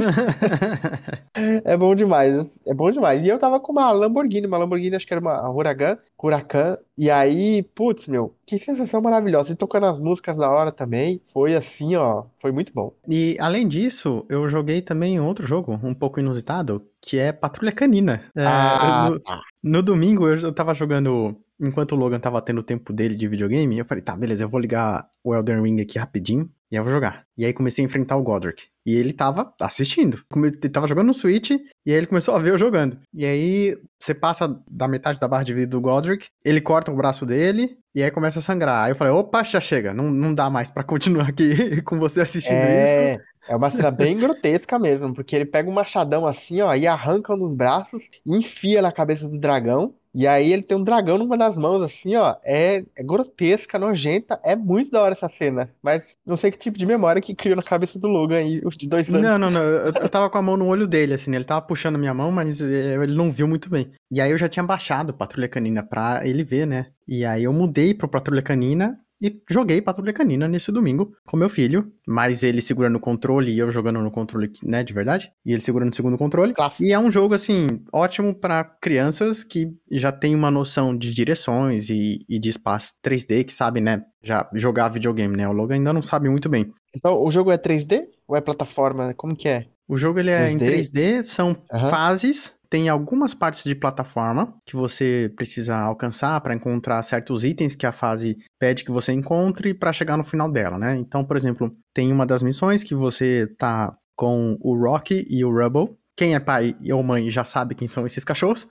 É bom demais, é bom demais. E eu tava com uma Lamborghini, uma Lamborghini, acho que era uma Huracan, Huracan, e aí, putz, meu, que sensação maravilhosa. E tocando as músicas da hora também, foi assim, ó, foi muito bom. E, além disso, eu joguei também outro jogo, um pouco inusitado, que é Patrulha Canina. É, ah, no, tá. no domingo, eu tava jogando... Enquanto o Logan tava tendo o tempo dele de videogame, eu falei, tá, beleza, eu vou ligar o Elden Ring aqui rapidinho e eu vou jogar. E aí comecei a enfrentar o Godric. E ele tava assistindo. Ele tava jogando no Switch e aí ele começou a ver eu jogando. E aí você passa da metade da barra de vida do Godric, ele corta o braço dele e aí começa a sangrar. Aí eu falei, opa, já chega, não, não dá mais pra continuar aqui com você assistindo é... isso. É uma cena bem grotesca mesmo, porque ele pega um machadão assim, ó, e arranca um dos braços e enfia na cabeça do dragão. E aí ele tem um dragão numa das mãos, assim, ó, é, é grotesca, nojenta, é muito da hora essa cena, mas não sei que tipo de memória que criou na cabeça do Logan aí, os de dois anos. Não, não, não, eu, eu tava com a mão no olho dele, assim, ele tava puxando minha mão, mas ele não viu muito bem. E aí eu já tinha baixado Patrulha Canina pra ele ver, né, e aí eu mudei pro Patrulha Canina... E joguei Patrulha Canina nesse domingo com meu filho, mas ele segurando o controle e eu jogando no controle, né, de verdade, e ele segurando o segundo controle. Classe. E é um jogo, assim, ótimo pra crianças que já tem uma noção de direções e, e de espaço três D, que sabe, né, já jogar videogame, né, o Logan ainda não sabe muito bem. Então, o jogo é três D ou é plataforma? Como que é? O jogo, ele é três D? Em três D, são uhum. fases... Tem algumas partes de plataforma que você precisa alcançar para encontrar certos itens que a fase pede que você encontre para chegar no final dela, né? Então, por exemplo, tem uma das missões que você tá com o Rocky e o Rubble. Quem é pai ou mãe já sabe quem são esses cachorros.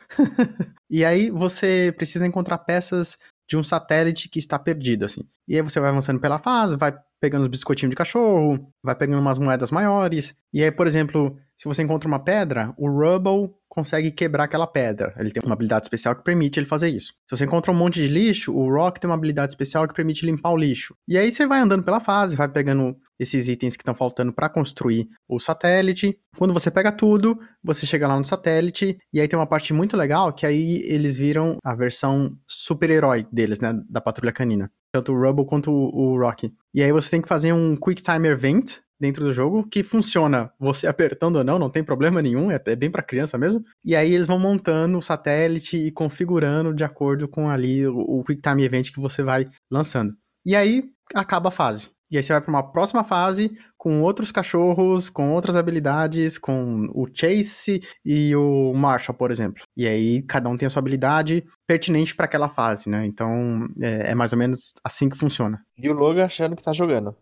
E aí você precisa encontrar peças de um satélite que está perdido, assim. E aí você vai avançando pela fase, vai pegando os biscoitinhos de cachorro, vai pegando umas moedas maiores. E aí, por exemplo, se você encontra uma pedra, o Rubble consegue quebrar aquela pedra. Ele tem uma habilidade especial que permite ele fazer isso. Se você encontra um monte de lixo, o Rock tem uma habilidade especial que permite limpar o lixo. E aí você vai andando pela fase, vai pegando esses itens que estão faltando para construir o satélite. Quando você pega tudo, você chega lá no satélite. E aí tem uma parte muito legal que aí eles viram a versão super-herói deles, né? Da Patrulha Canina. Tanto o Rubble quanto o Rocky. E aí você tem que fazer um Quick Time Event dentro do jogo, que funciona você apertando ou não, não tem problema nenhum, é bem pra criança mesmo. E aí eles vão montando o satélite e configurando de acordo com ali o Quick Time Event que você vai lançando. E aí acaba a fase. E aí você vai para uma próxima fase com outros cachorros, com outras habilidades, com o Chase e o Marshall, por exemplo. E aí cada um tem a sua habilidade pertinente para aquela fase, né? Então é, é mais ou menos assim que funciona. E o Logan achando que tá jogando.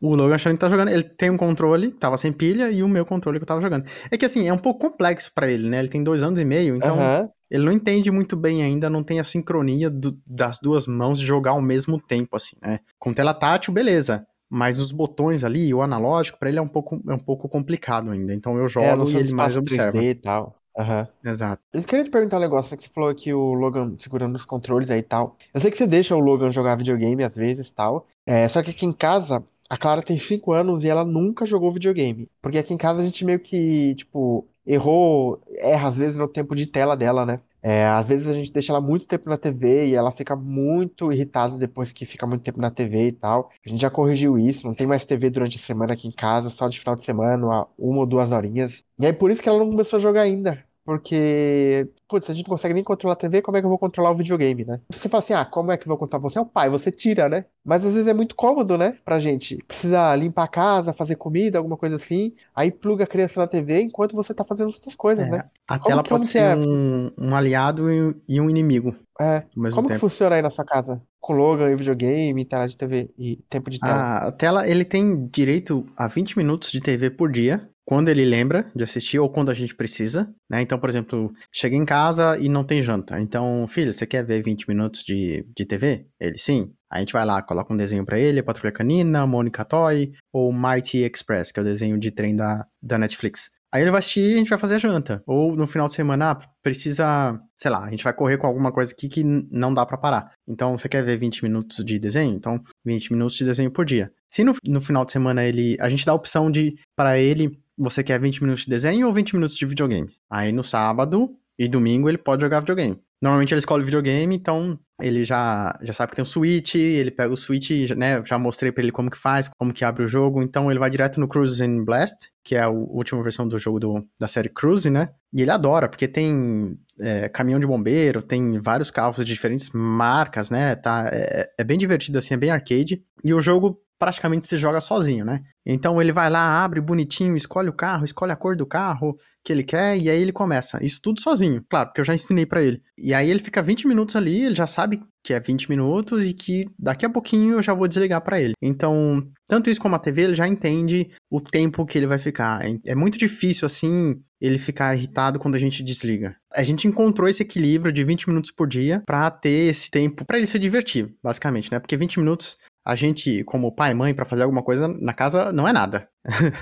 O Logan achando que tá jogando. Ele tem um controle que tava sem pilha e o meu controle que eu tava jogando. É que assim, é um pouco complexo para ele, né? Ele tem dois anos e meio, então... Uhum. Ele não entende muito bem ainda, não tem a sincronia do, das duas mãos de jogar ao mesmo tempo, assim, né? Com tela tátil, beleza. Mas os botões ali, o analógico, pra ele é um pouco, é um pouco complicado ainda. Então eu jogo é, e ele mais observa. três D e tal. Aham. Uhum. Exato. Eu queria te perguntar um negócio, que você falou que o Logan segurando os controles aí e tal. Eu sei que você deixa o Logan jogar videogame às vezes e tal. É, só que aqui em casa, a Clara tem cinco anos e ela nunca jogou videogame. Porque aqui em casa a gente meio que, tipo... Errou, erra às vezes no tempo de tela dela, né? É, às vezes a gente deixa ela muito tempo na T V e ela fica muito irritada depois que fica muito tempo na T V e tal. A gente já corrigiu isso, não tem mais T V durante a semana aqui em casa, só de final de semana, uma ou duas horinhas. E aí por isso que ela não começou a jogar ainda. Porque, putz, a gente não consegue nem controlar a T V, como é que eu vou controlar o videogame, né? Você fala assim, ah, como é que eu vou controlar? Você é o pai, você tira, né? Mas às vezes é muito cômodo, né? Pra gente. Precisa limpar a casa, fazer comida, alguma coisa assim. Aí pluga a criança na T V enquanto você tá fazendo outras coisas, é, né? A tela pode ser um, um aliado e um inimigo. É. Como que funciona aí na sua casa? Com Logan e videogame, tela de T V e tempo de tela? A tela, ele tem direito a vinte minutos de T V por dia. Quando ele lembra de assistir ou quando a gente precisa, né? Então, por exemplo, chega em casa e não tem janta. Então, filho, você quer ver vinte minutos de, de T V? Ele, sim. A gente vai lá, coloca um desenho pra ele, Patrulha Canina, Mônica Toy ou Mighty Express, que é o desenho de trem da, da Netflix. Aí ele vai assistir e a gente vai fazer a janta. Ou no final de semana, ah, precisa, sei lá, a gente vai correr com alguma coisa aqui que não dá pra parar. Então, você quer ver vinte minutos de desenho? Então, vinte minutos de desenho por dia. Se no, no final de semana ele, a gente dá a opção de, pra ele, você quer vinte minutos de desenho ou vinte minutos de videogame? Aí no sábado e domingo ele pode jogar videogame. Normalmente ele escolhe videogame, então ele já, já sabe que tem um Switch, ele pega o Switch, né? Eu já mostrei pra ele como que faz, como que abre o jogo. Então ele vai direto no Cruise and Blast, que é a última versão do jogo do, da série Cruise, né? E ele adora, porque tem é, caminhão de bombeiro, tem vários carros de diferentes marcas, né? Tá, é, é bem divertido assim, é bem arcade. E o jogo... praticamente se joga sozinho, né? Então ele vai lá, abre bonitinho, escolhe o carro, escolhe a cor do carro que ele quer e aí ele começa. Isso tudo sozinho, claro, porque eu já ensinei pra ele. E aí ele fica vinte minutos ali, ele já sabe que é vinte minutos e que daqui a pouquinho eu já vou desligar pra ele. Então, tanto isso como a T V, ele já entende o tempo que ele vai ficar. É muito difícil, assim, ele ficar irritado quando a gente desliga. A gente encontrou esse equilíbrio de vinte minutos por dia pra ter esse tempo, pra ele se divertir, basicamente, né? Porque vinte minutos... A gente, como pai e mãe, pra fazer alguma coisa na casa, não é nada,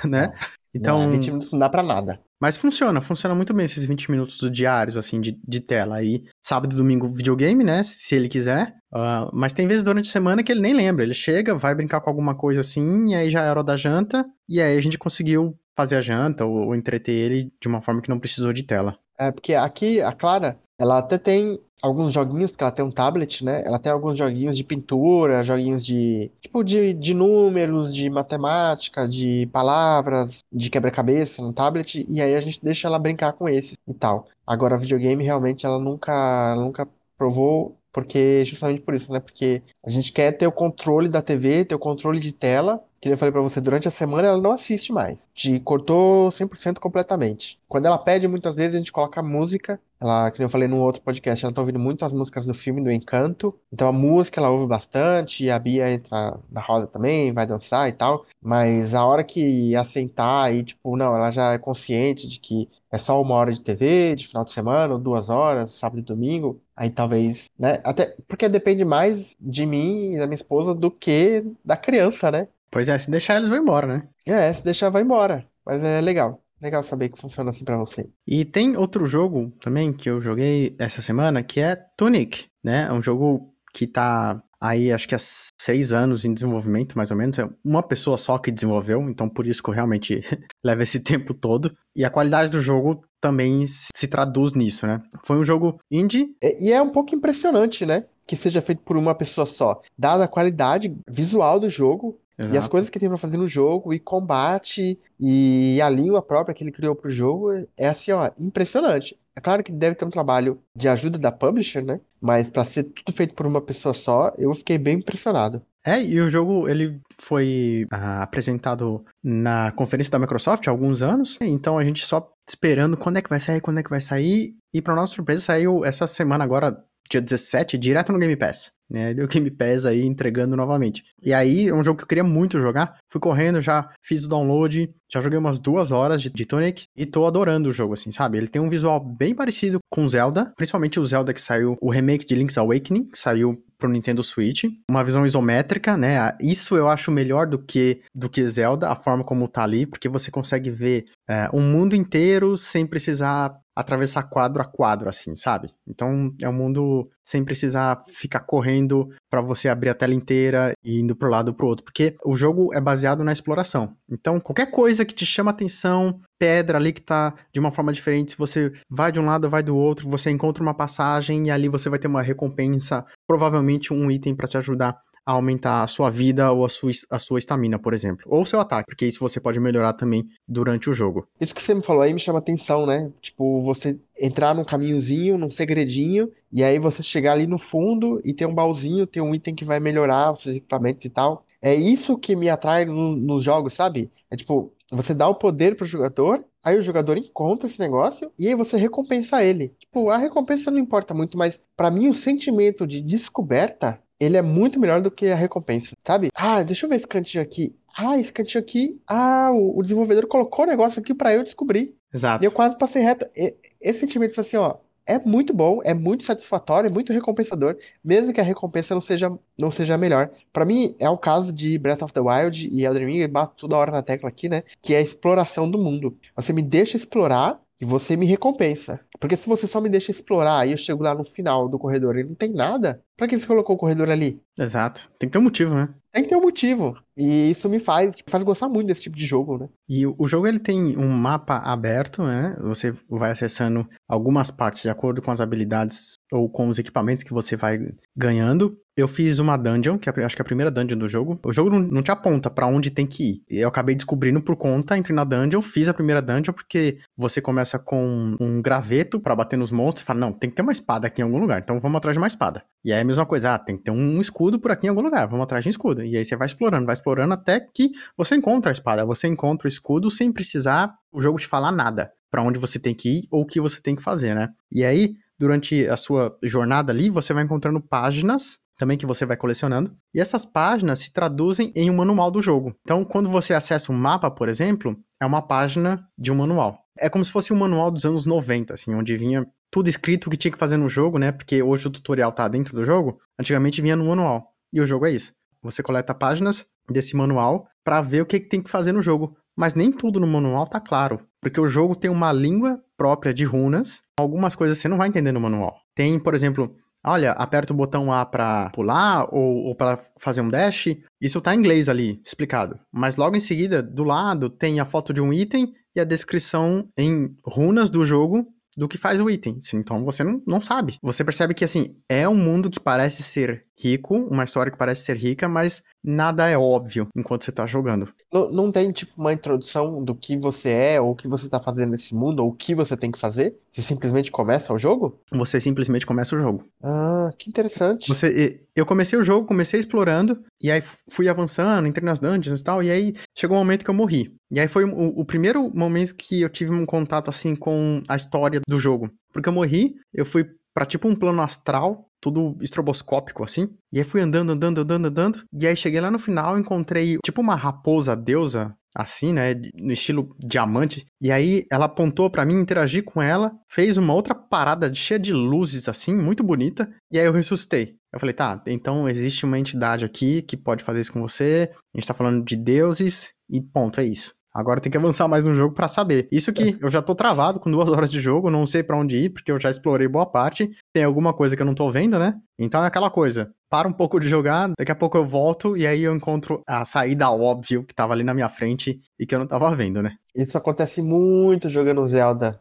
né? Não, então... Não, vinte minutos não dá pra nada. Mas funciona, funciona muito bem esses vinte minutos diários, assim, de, de tela. Aí, sábado e domingo, videogame, né? Se ele quiser. Uh, mas tem vezes durante a semana que ele nem lembra. Ele chega, vai brincar com alguma coisa assim, e aí já é hora da janta. E aí a gente conseguiu fazer a janta ou, ou entreter ele de uma forma que não precisou de tela. É, porque aqui, a Clara, ela até tem... alguns joguinhos, porque ela tem um tablet, né? Ela tem alguns joguinhos de pintura, joguinhos de... tipo, de, de números, de matemática, de palavras, de quebra-cabeça no tablet. E aí a gente deixa ela brincar com esses e tal. Agora, videogame, realmente, ela nunca, ela nunca provou... Porque, justamente por isso, né? Porque a gente quer ter o controle da T V, ter o controle de tela. Que eu falei pra você, durante a semana ela não assiste mais. Te cortou cem por cento completamente. Quando ela pede, muitas vezes a gente coloca música. Ela, que eu falei num outro podcast, ela tá ouvindo muito as músicas do filme, do Encanto. Então a música ela ouve bastante, a Bia entra na roda também, vai dançar e tal. Mas a hora que assentar e tipo, não, ela já é consciente de que é só uma hora de T V, de final de semana, ou duas horas, sábado e domingo. Aí talvez, né, até porque depende mais de mim e da minha esposa do que da criança, né? Pois é, se deixar eles vão embora, né? É, se deixar vai embora, mas é legal, legal saber que funciona assim pra você. E tem outro jogo também que eu joguei essa semana que é Tunic, né? É um jogo que tá aí acho que há seis anos em desenvolvimento, mais ou menos, é uma pessoa só que desenvolveu, então por isso que eu realmente levo esse tempo todo. E a qualidade do jogo também se traduz nisso, né? Foi um jogo indie. E é um pouco impressionante, né? Que seja feito por uma pessoa só. Dada a qualidade visual do jogo. Exato. E as coisas que tem pra fazer no jogo, e combate, e a língua própria que ele criou pro jogo, é assim, ó, impressionante. É claro que deve ter um trabalho de ajuda da publisher, né? Mas pra ser tudo feito por uma pessoa só, eu fiquei bem impressionado. É, e o jogo, ele foi ah, apresentado na conferência da Microsoft há alguns anos, então a gente só esperando quando é que vai sair, quando é que vai sair, e pra nossa surpresa saiu essa semana agora, dia dezessete, direto no Game Pass, né, o Game Pass aí entregando novamente. E aí, é um jogo que eu queria muito jogar, fui correndo, já fiz o download, já joguei umas duas horas de, de Tunic e tô adorando o jogo, assim, sabe? Ele tem um visual bem parecido com Zelda, principalmente o Zelda que saiu, o remake de Link's Awakening, que saiu pro Nintendo Switch, uma visão isométrica, né, isso eu acho melhor do que, do que Zelda, a forma como tá ali, porque você consegue ver é, um mundo inteiro sem precisar atravessar quadro a quadro, assim, sabe? Então, é um mundo sem precisar ficar correndo pra você abrir a tela inteira e indo pro lado ou pro outro, porque o jogo é baseado na exploração. Então, qualquer coisa que te chama atenção, pedra ali que tá de uma forma diferente, se você vai de um lado, vai do outro, você encontra uma passagem e ali você vai ter uma recompensa, provavelmente um item pra te ajudar a aumentar a sua vida ou a sua, a sua estamina, por exemplo. Ou o seu ataque, porque isso você pode melhorar também durante o jogo. Isso que você me falou aí me chama atenção, né? Tipo, você entrar num caminhozinho, num segredinho, e aí você chegar ali no fundo e ter um baúzinho, ter um item que vai melhorar os seus equipamentos e tal. É isso que me atrai nos no jogos, sabe? É tipo, você dá o poder pro jogador, aí o jogador encontra esse negócio e aí você recompensa ele. Tipo, a recompensa não importa muito, mas pra mim o sentimento de descoberta ele é muito melhor do que a recompensa, sabe? Ah, deixa eu ver esse cantinho aqui. Ah, esse cantinho aqui... Ah, o, o desenvolvedor colocou o negócio aqui pra eu descobrir. Exato. E eu quase passei reto. E, esse sentimento foi assim, ó... É muito bom, é muito satisfatório, é muito recompensador, mesmo que a recompensa não seja, não seja a melhor. Pra mim, é o caso de Breath of the Wild e Elden Ring, eu bato toda hora na tecla aqui, né? Que é a exploração do mundo. Você me deixa explorar e você me recompensa. Porque se você só me deixa explorar e eu chego lá no final do corredor e não tem nada... Pra que você colocou o corredor ali? Exato. Tem que ter um motivo, né? Tem que ter um motivo. E isso me faz, faz gostar muito desse tipo de jogo, né? E o jogo, ele tem um mapa aberto, né? Você vai acessando algumas partes de acordo com as habilidades ou com os equipamentos que você vai ganhando. Eu fiz uma dungeon, que é, acho que é a primeira dungeon do jogo. O jogo não, não te aponta pra onde tem que ir. Eu acabei descobrindo por conta, entrei na dungeon, fiz a primeira dungeon, porque você começa com um graveto pra bater nos monstros e fala, não, tem que ter uma espada aqui em algum lugar, então vamos atrás de uma espada. E aí mesma coisa, ah, tem que ter um escudo por aqui em algum lugar, vamos atrás de um escudo. E aí você vai explorando, vai explorando até que você encontra a espada, você encontra o escudo sem precisar o jogo te falar nada pra onde você tem que ir ou o que você tem que fazer, né? E aí, durante a sua jornada ali, você vai encontrando páginas também que você vai colecionando, e essas páginas se traduzem em um manual do jogo. Então, quando você acessa um mapa, por exemplo, é uma página de um manual. É como se fosse um manual dos anos noventa, assim, onde vinha tudo escrito o que tinha que fazer no jogo, né? Porque hoje o tutorial tá dentro do jogo. Antigamente vinha no manual. E o jogo é isso. Você coleta páginas desse manual pra ver o que tem que fazer no jogo. Mas nem tudo no manual tá claro. Porque o jogo tem uma língua própria de runas. Algumas coisas você não vai entender no manual. Tem, por exemplo... Olha, aperta o botão A pra pular ou, ou pra fazer um dash. Isso tá em inglês ali, explicado. Mas logo em seguida, do lado, tem a foto de um item e a descrição em runas do jogo do que faz o item. Então você não, não sabe. Você percebe que, assim, é um mundo que parece ser rico, uma história que parece ser rica, mas nada é óbvio enquanto você tá jogando. Não, não tem, tipo, uma introdução do que você é, ou o que você tá fazendo nesse mundo, ou o que você tem que fazer? Você simplesmente começa o jogo? Você simplesmente começa o jogo. Ah, que interessante. Você, eu comecei o jogo, comecei explorando, e aí fui avançando, entrei nas dungeons e tal, e aí chegou um momento que eu morri. E aí foi o, o primeiro momento que eu tive um contato, assim, com a história do jogo. Porque eu morri, eu fui pra, tipo, um plano astral, tudo estroboscópico, assim. E aí fui andando, andando, andando, andando. E aí cheguei lá no final, encontrei tipo uma raposa deusa, assim, né? No estilo diamante. E aí ela apontou pra mim, interagi com ela. Fez uma outra parada cheia de luzes, assim, muito bonita. E aí eu ressuscitei. Eu falei, tá, então existe uma entidade aqui que pode fazer isso com você. A gente tá falando de deuses e ponto, é isso. Agora tem que avançar mais no jogo pra saber. Isso que eu já tô travado com duas horas de jogo, não sei pra onde ir, porque eu já explorei boa parte. Tem alguma coisa que eu não tô vendo, né? Então é aquela coisa. Para um pouco de jogar, daqui a pouco eu volto e aí eu encontro a saída óbvia que tava ali na minha frente e que eu não tava vendo, né? Isso acontece muito jogando Zelda,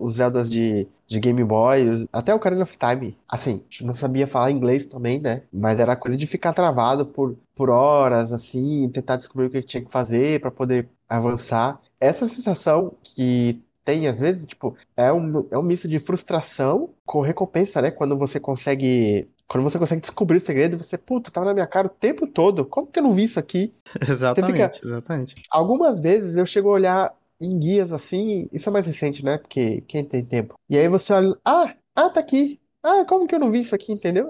os Zeldas de, de Game Boy, até o Ocarina of Time. Assim, não sabia falar inglês também, né? Mas era coisa de ficar travado por, por horas, assim, tentar descobrir o que tinha que fazer pra poder avançar. Essa sensação que tem, às vezes, tipo, é um, é um misto de frustração com recompensa, né? Quando você consegue... Quando você consegue descobrir o segredo, você, puta, tava na minha cara o tempo todo. Como que eu não vi isso aqui? Exatamente, fica... exatamente. Algumas vezes eu chego a olhar em guias assim, isso é mais recente, né? Porque quem tem tempo. E aí você olha, ah, ah, tá aqui. Ah, como que eu não vi isso aqui, entendeu?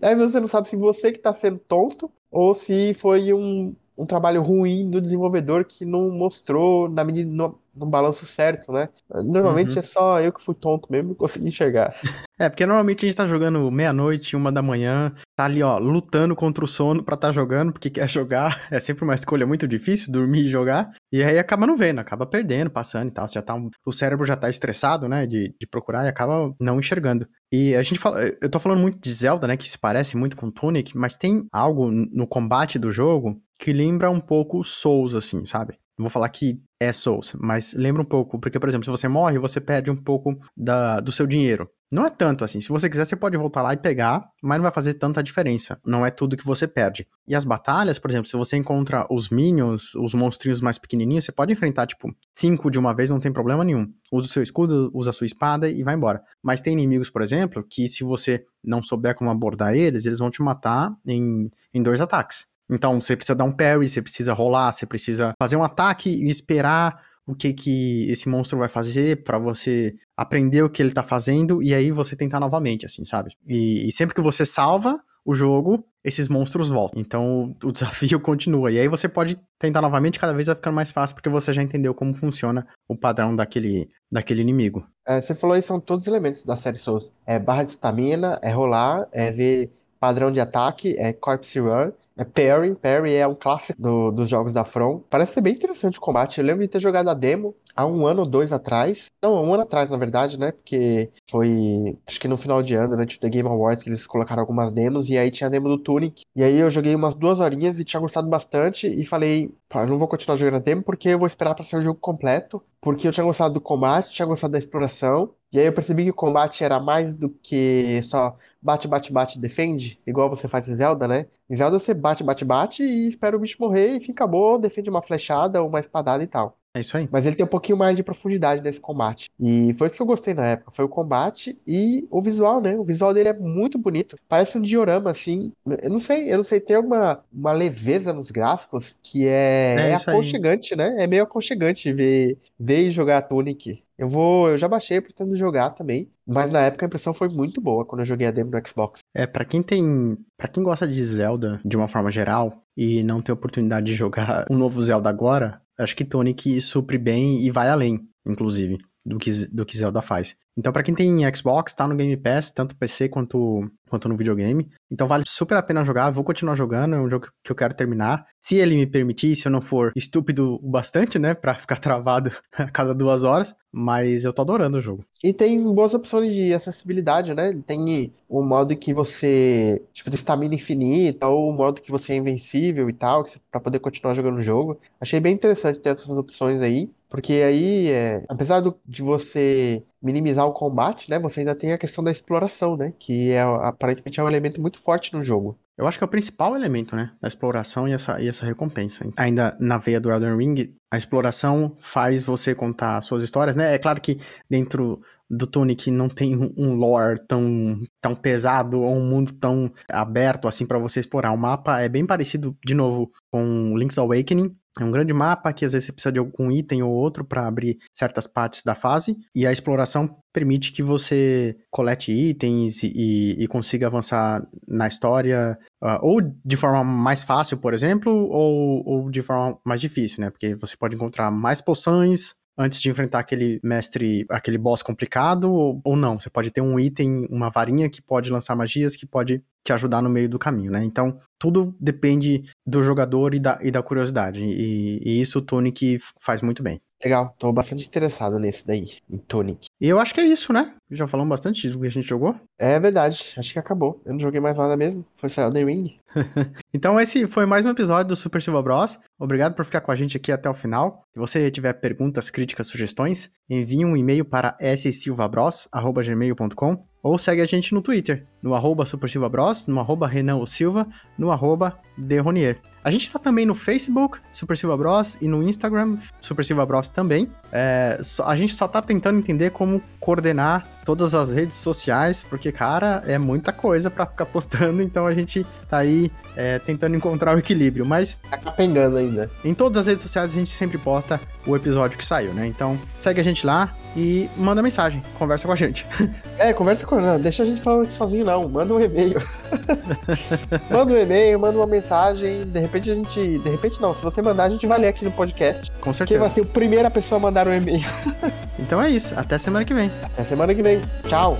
Aí você não sabe se você que tá sendo tonto ou se foi um, um trabalho ruim do desenvolvedor que não mostrou na medida, no, no balanço certo, né? Normalmente uhum. é só eu que fui tonto mesmo e consegui enxergar. É, porque normalmente a gente tá jogando meia-noite, uma da manhã, tá ali, ó, lutando contra o sono pra tá jogando, porque quer jogar, é sempre uma escolha muito difícil, dormir e jogar, e aí acaba não vendo, acaba perdendo, passando e tal, já tá um... o cérebro já tá estressado, né, de, de procurar e acaba não enxergando. E a gente fala, eu tô falando muito de Zelda, né, que se parece muito com Tunic, mas tem algo no combate do jogo que lembra um pouco Souls, assim, sabe? Não vou falar que é Souls, mas lembra um pouco, porque, por exemplo, se você morre, você perde um pouco da, do seu dinheiro. Não é tanto assim, se você quiser você pode voltar lá e pegar, mas não vai fazer tanta diferença, não é tudo que você perde. E as batalhas, por exemplo, se você encontra os minions, os monstrinhos mais pequenininhos, você pode enfrentar, tipo, cinco de uma vez, não tem problema nenhum. Usa o seu escudo, usa a sua espada e vai embora. Mas tem inimigos, por exemplo, que se você não souber como abordar eles, eles vão te matar em, em dois ataques. Então, você precisa dar um parry, você precisa rolar, você precisa fazer um ataque e esperar o que, que esse monstro vai fazer pra você aprender o que ele tá fazendo e aí você tentar novamente, assim, sabe? E, e sempre que você salva o jogo, esses monstros voltam. Então, o desafio continua. E aí você pode tentar novamente, cada vez vai ficando mais fácil, porque você já entendeu como funciona o padrão daquele, daquele inimigo. É, você falou aí, são todos os elementos da série Souls. É barra de estamina, é rolar, é ver... padrão de ataque, é corpse run, é parry, parry é um clássico do, dos jogos da From, parece ser bem interessante o combate, eu lembro de ter jogado a demo há um ano ou dois atrás, não, um ano atrás na verdade, né, porque foi, acho que no final de ano, durante o The Game Awards, que eles colocaram algumas demos, e aí tinha a demo do Tunic, e aí eu joguei umas duas horinhas e tinha gostado bastante, e falei, pá, não vou continuar jogando a demo, porque eu vou esperar pra ser o jogo completo, porque eu tinha gostado do combate, tinha gostado da exploração, e aí eu percebi que o combate era mais do que só bate, bate, bate, defende, igual você faz em Zelda, né? Em Zelda você bate, bate, bate e espera o bicho morrer e fica acabou, defende uma flechada ou uma espadada e tal. É isso aí. Mas ele tem um pouquinho mais de profundidade nesse combate. E foi isso que eu gostei na época, foi o combate e o visual, né? O visual dele é muito bonito, parece um diorama, assim, eu não sei, eu não sei, tem alguma uma leveza nos gráficos que é, é, é aconchegante, aí, né? É meio aconchegante ver, ver e jogar a Tunic. Eu vou, eu já baixei, pretendo jogar também, mas na época a impressão foi muito boa quando eu joguei a demo no Xbox. É, pra quem tem, pra quem gosta de Zelda de uma forma geral e não tem oportunidade de jogar um novo Zelda agora, acho que Tunic supre bem e vai além, inclusive, do que, do que Zelda faz. Então pra quem tem Xbox, tá no Game Pass, tanto P C quanto, quanto no videogame, então vale super a pena jogar, vou continuar jogando, é um jogo que eu quero terminar, se ele me permitir, se eu não for estúpido bastante, né, pra ficar travado a cada duas horas, mas eu tô adorando o jogo. E tem boas opções de acessibilidade, né, tem o modo que você, tipo, de estamina infinita, ou o modo que você é invencível e tal, pra poder continuar jogando o jogo, achei bem interessante ter essas opções aí, porque aí, é, apesar do, de você minimizar o combate, né, você ainda tem a questão da exploração, né, que é, aparentemente é um elemento muito forte no jogo. Eu acho que é o principal elemento, né, da exploração e essa, e essa recompensa. Ainda na veia do Elden Ring, a exploração faz você contar suas histórias, né, é claro que dentro do Tunic não tem um lore tão, tão pesado ou um mundo tão aberto, assim, pra você explorar. O mapa é bem parecido, de novo, com Link's Awakening. É um grande mapa que às vezes você precisa de algum item ou outro para abrir certas partes da fase, e a exploração permite que você colete itens e, e, e consiga avançar na história, uh, ou de forma mais fácil, por exemplo, ou, ou de forma mais difícil, né? Porque você pode encontrar mais poções antes de enfrentar aquele mestre, aquele boss complicado, ou, ou não. Você pode ter um item, uma varinha que pode lançar magias, que pode te ajudar no meio do caminho, né? Então, tudo depende do jogador e da, e da curiosidade. E, e isso o Tunic faz muito bem. Legal, tô bastante interessado nesse daí, em Tunic. E eu acho que é isso, né? Já falamos bastante do que a gente jogou. É verdade, acho que acabou. Eu não joguei mais nada mesmo, foi só Elden Ring. Então esse foi mais um episódio do Super Silva Bros. Obrigado por ficar com a gente aqui até o final. Se você tiver perguntas, críticas, sugestões, envie um e-mail para s silva bros arroba gmail ponto com ou segue a gente no Twitter, no arroba Super Silva Bros, no arroba Renan ou Silva, no arroba Deronier. A gente tá também no Facebook, Super Silva Bros, e no Instagram, Super Silva Bros também. É, a gente só tá tentando entender como coordenar todas as redes sociais, porque, cara, é muita coisa pra ficar postando, então a gente tá aí é, tentando encontrar o equilíbrio, mas... Tá capengando ainda. Em todas as redes sociais a gente sempre posta o episódio que saiu, né? Então, segue a gente lá e manda mensagem, conversa com a gente. É, conversa com... Não, deixa a gente falando aqui sozinho, não. Manda um e-mail. Manda um e-mail, manda uma mensagem, de repente a gente... De repente não, se você mandar, a gente vai ler aqui no podcast. Com certeza. Porque vai ser a primeira pessoa a mandar um e-mail. Então é isso, até semana que vem. Até semana que vem. Tchau!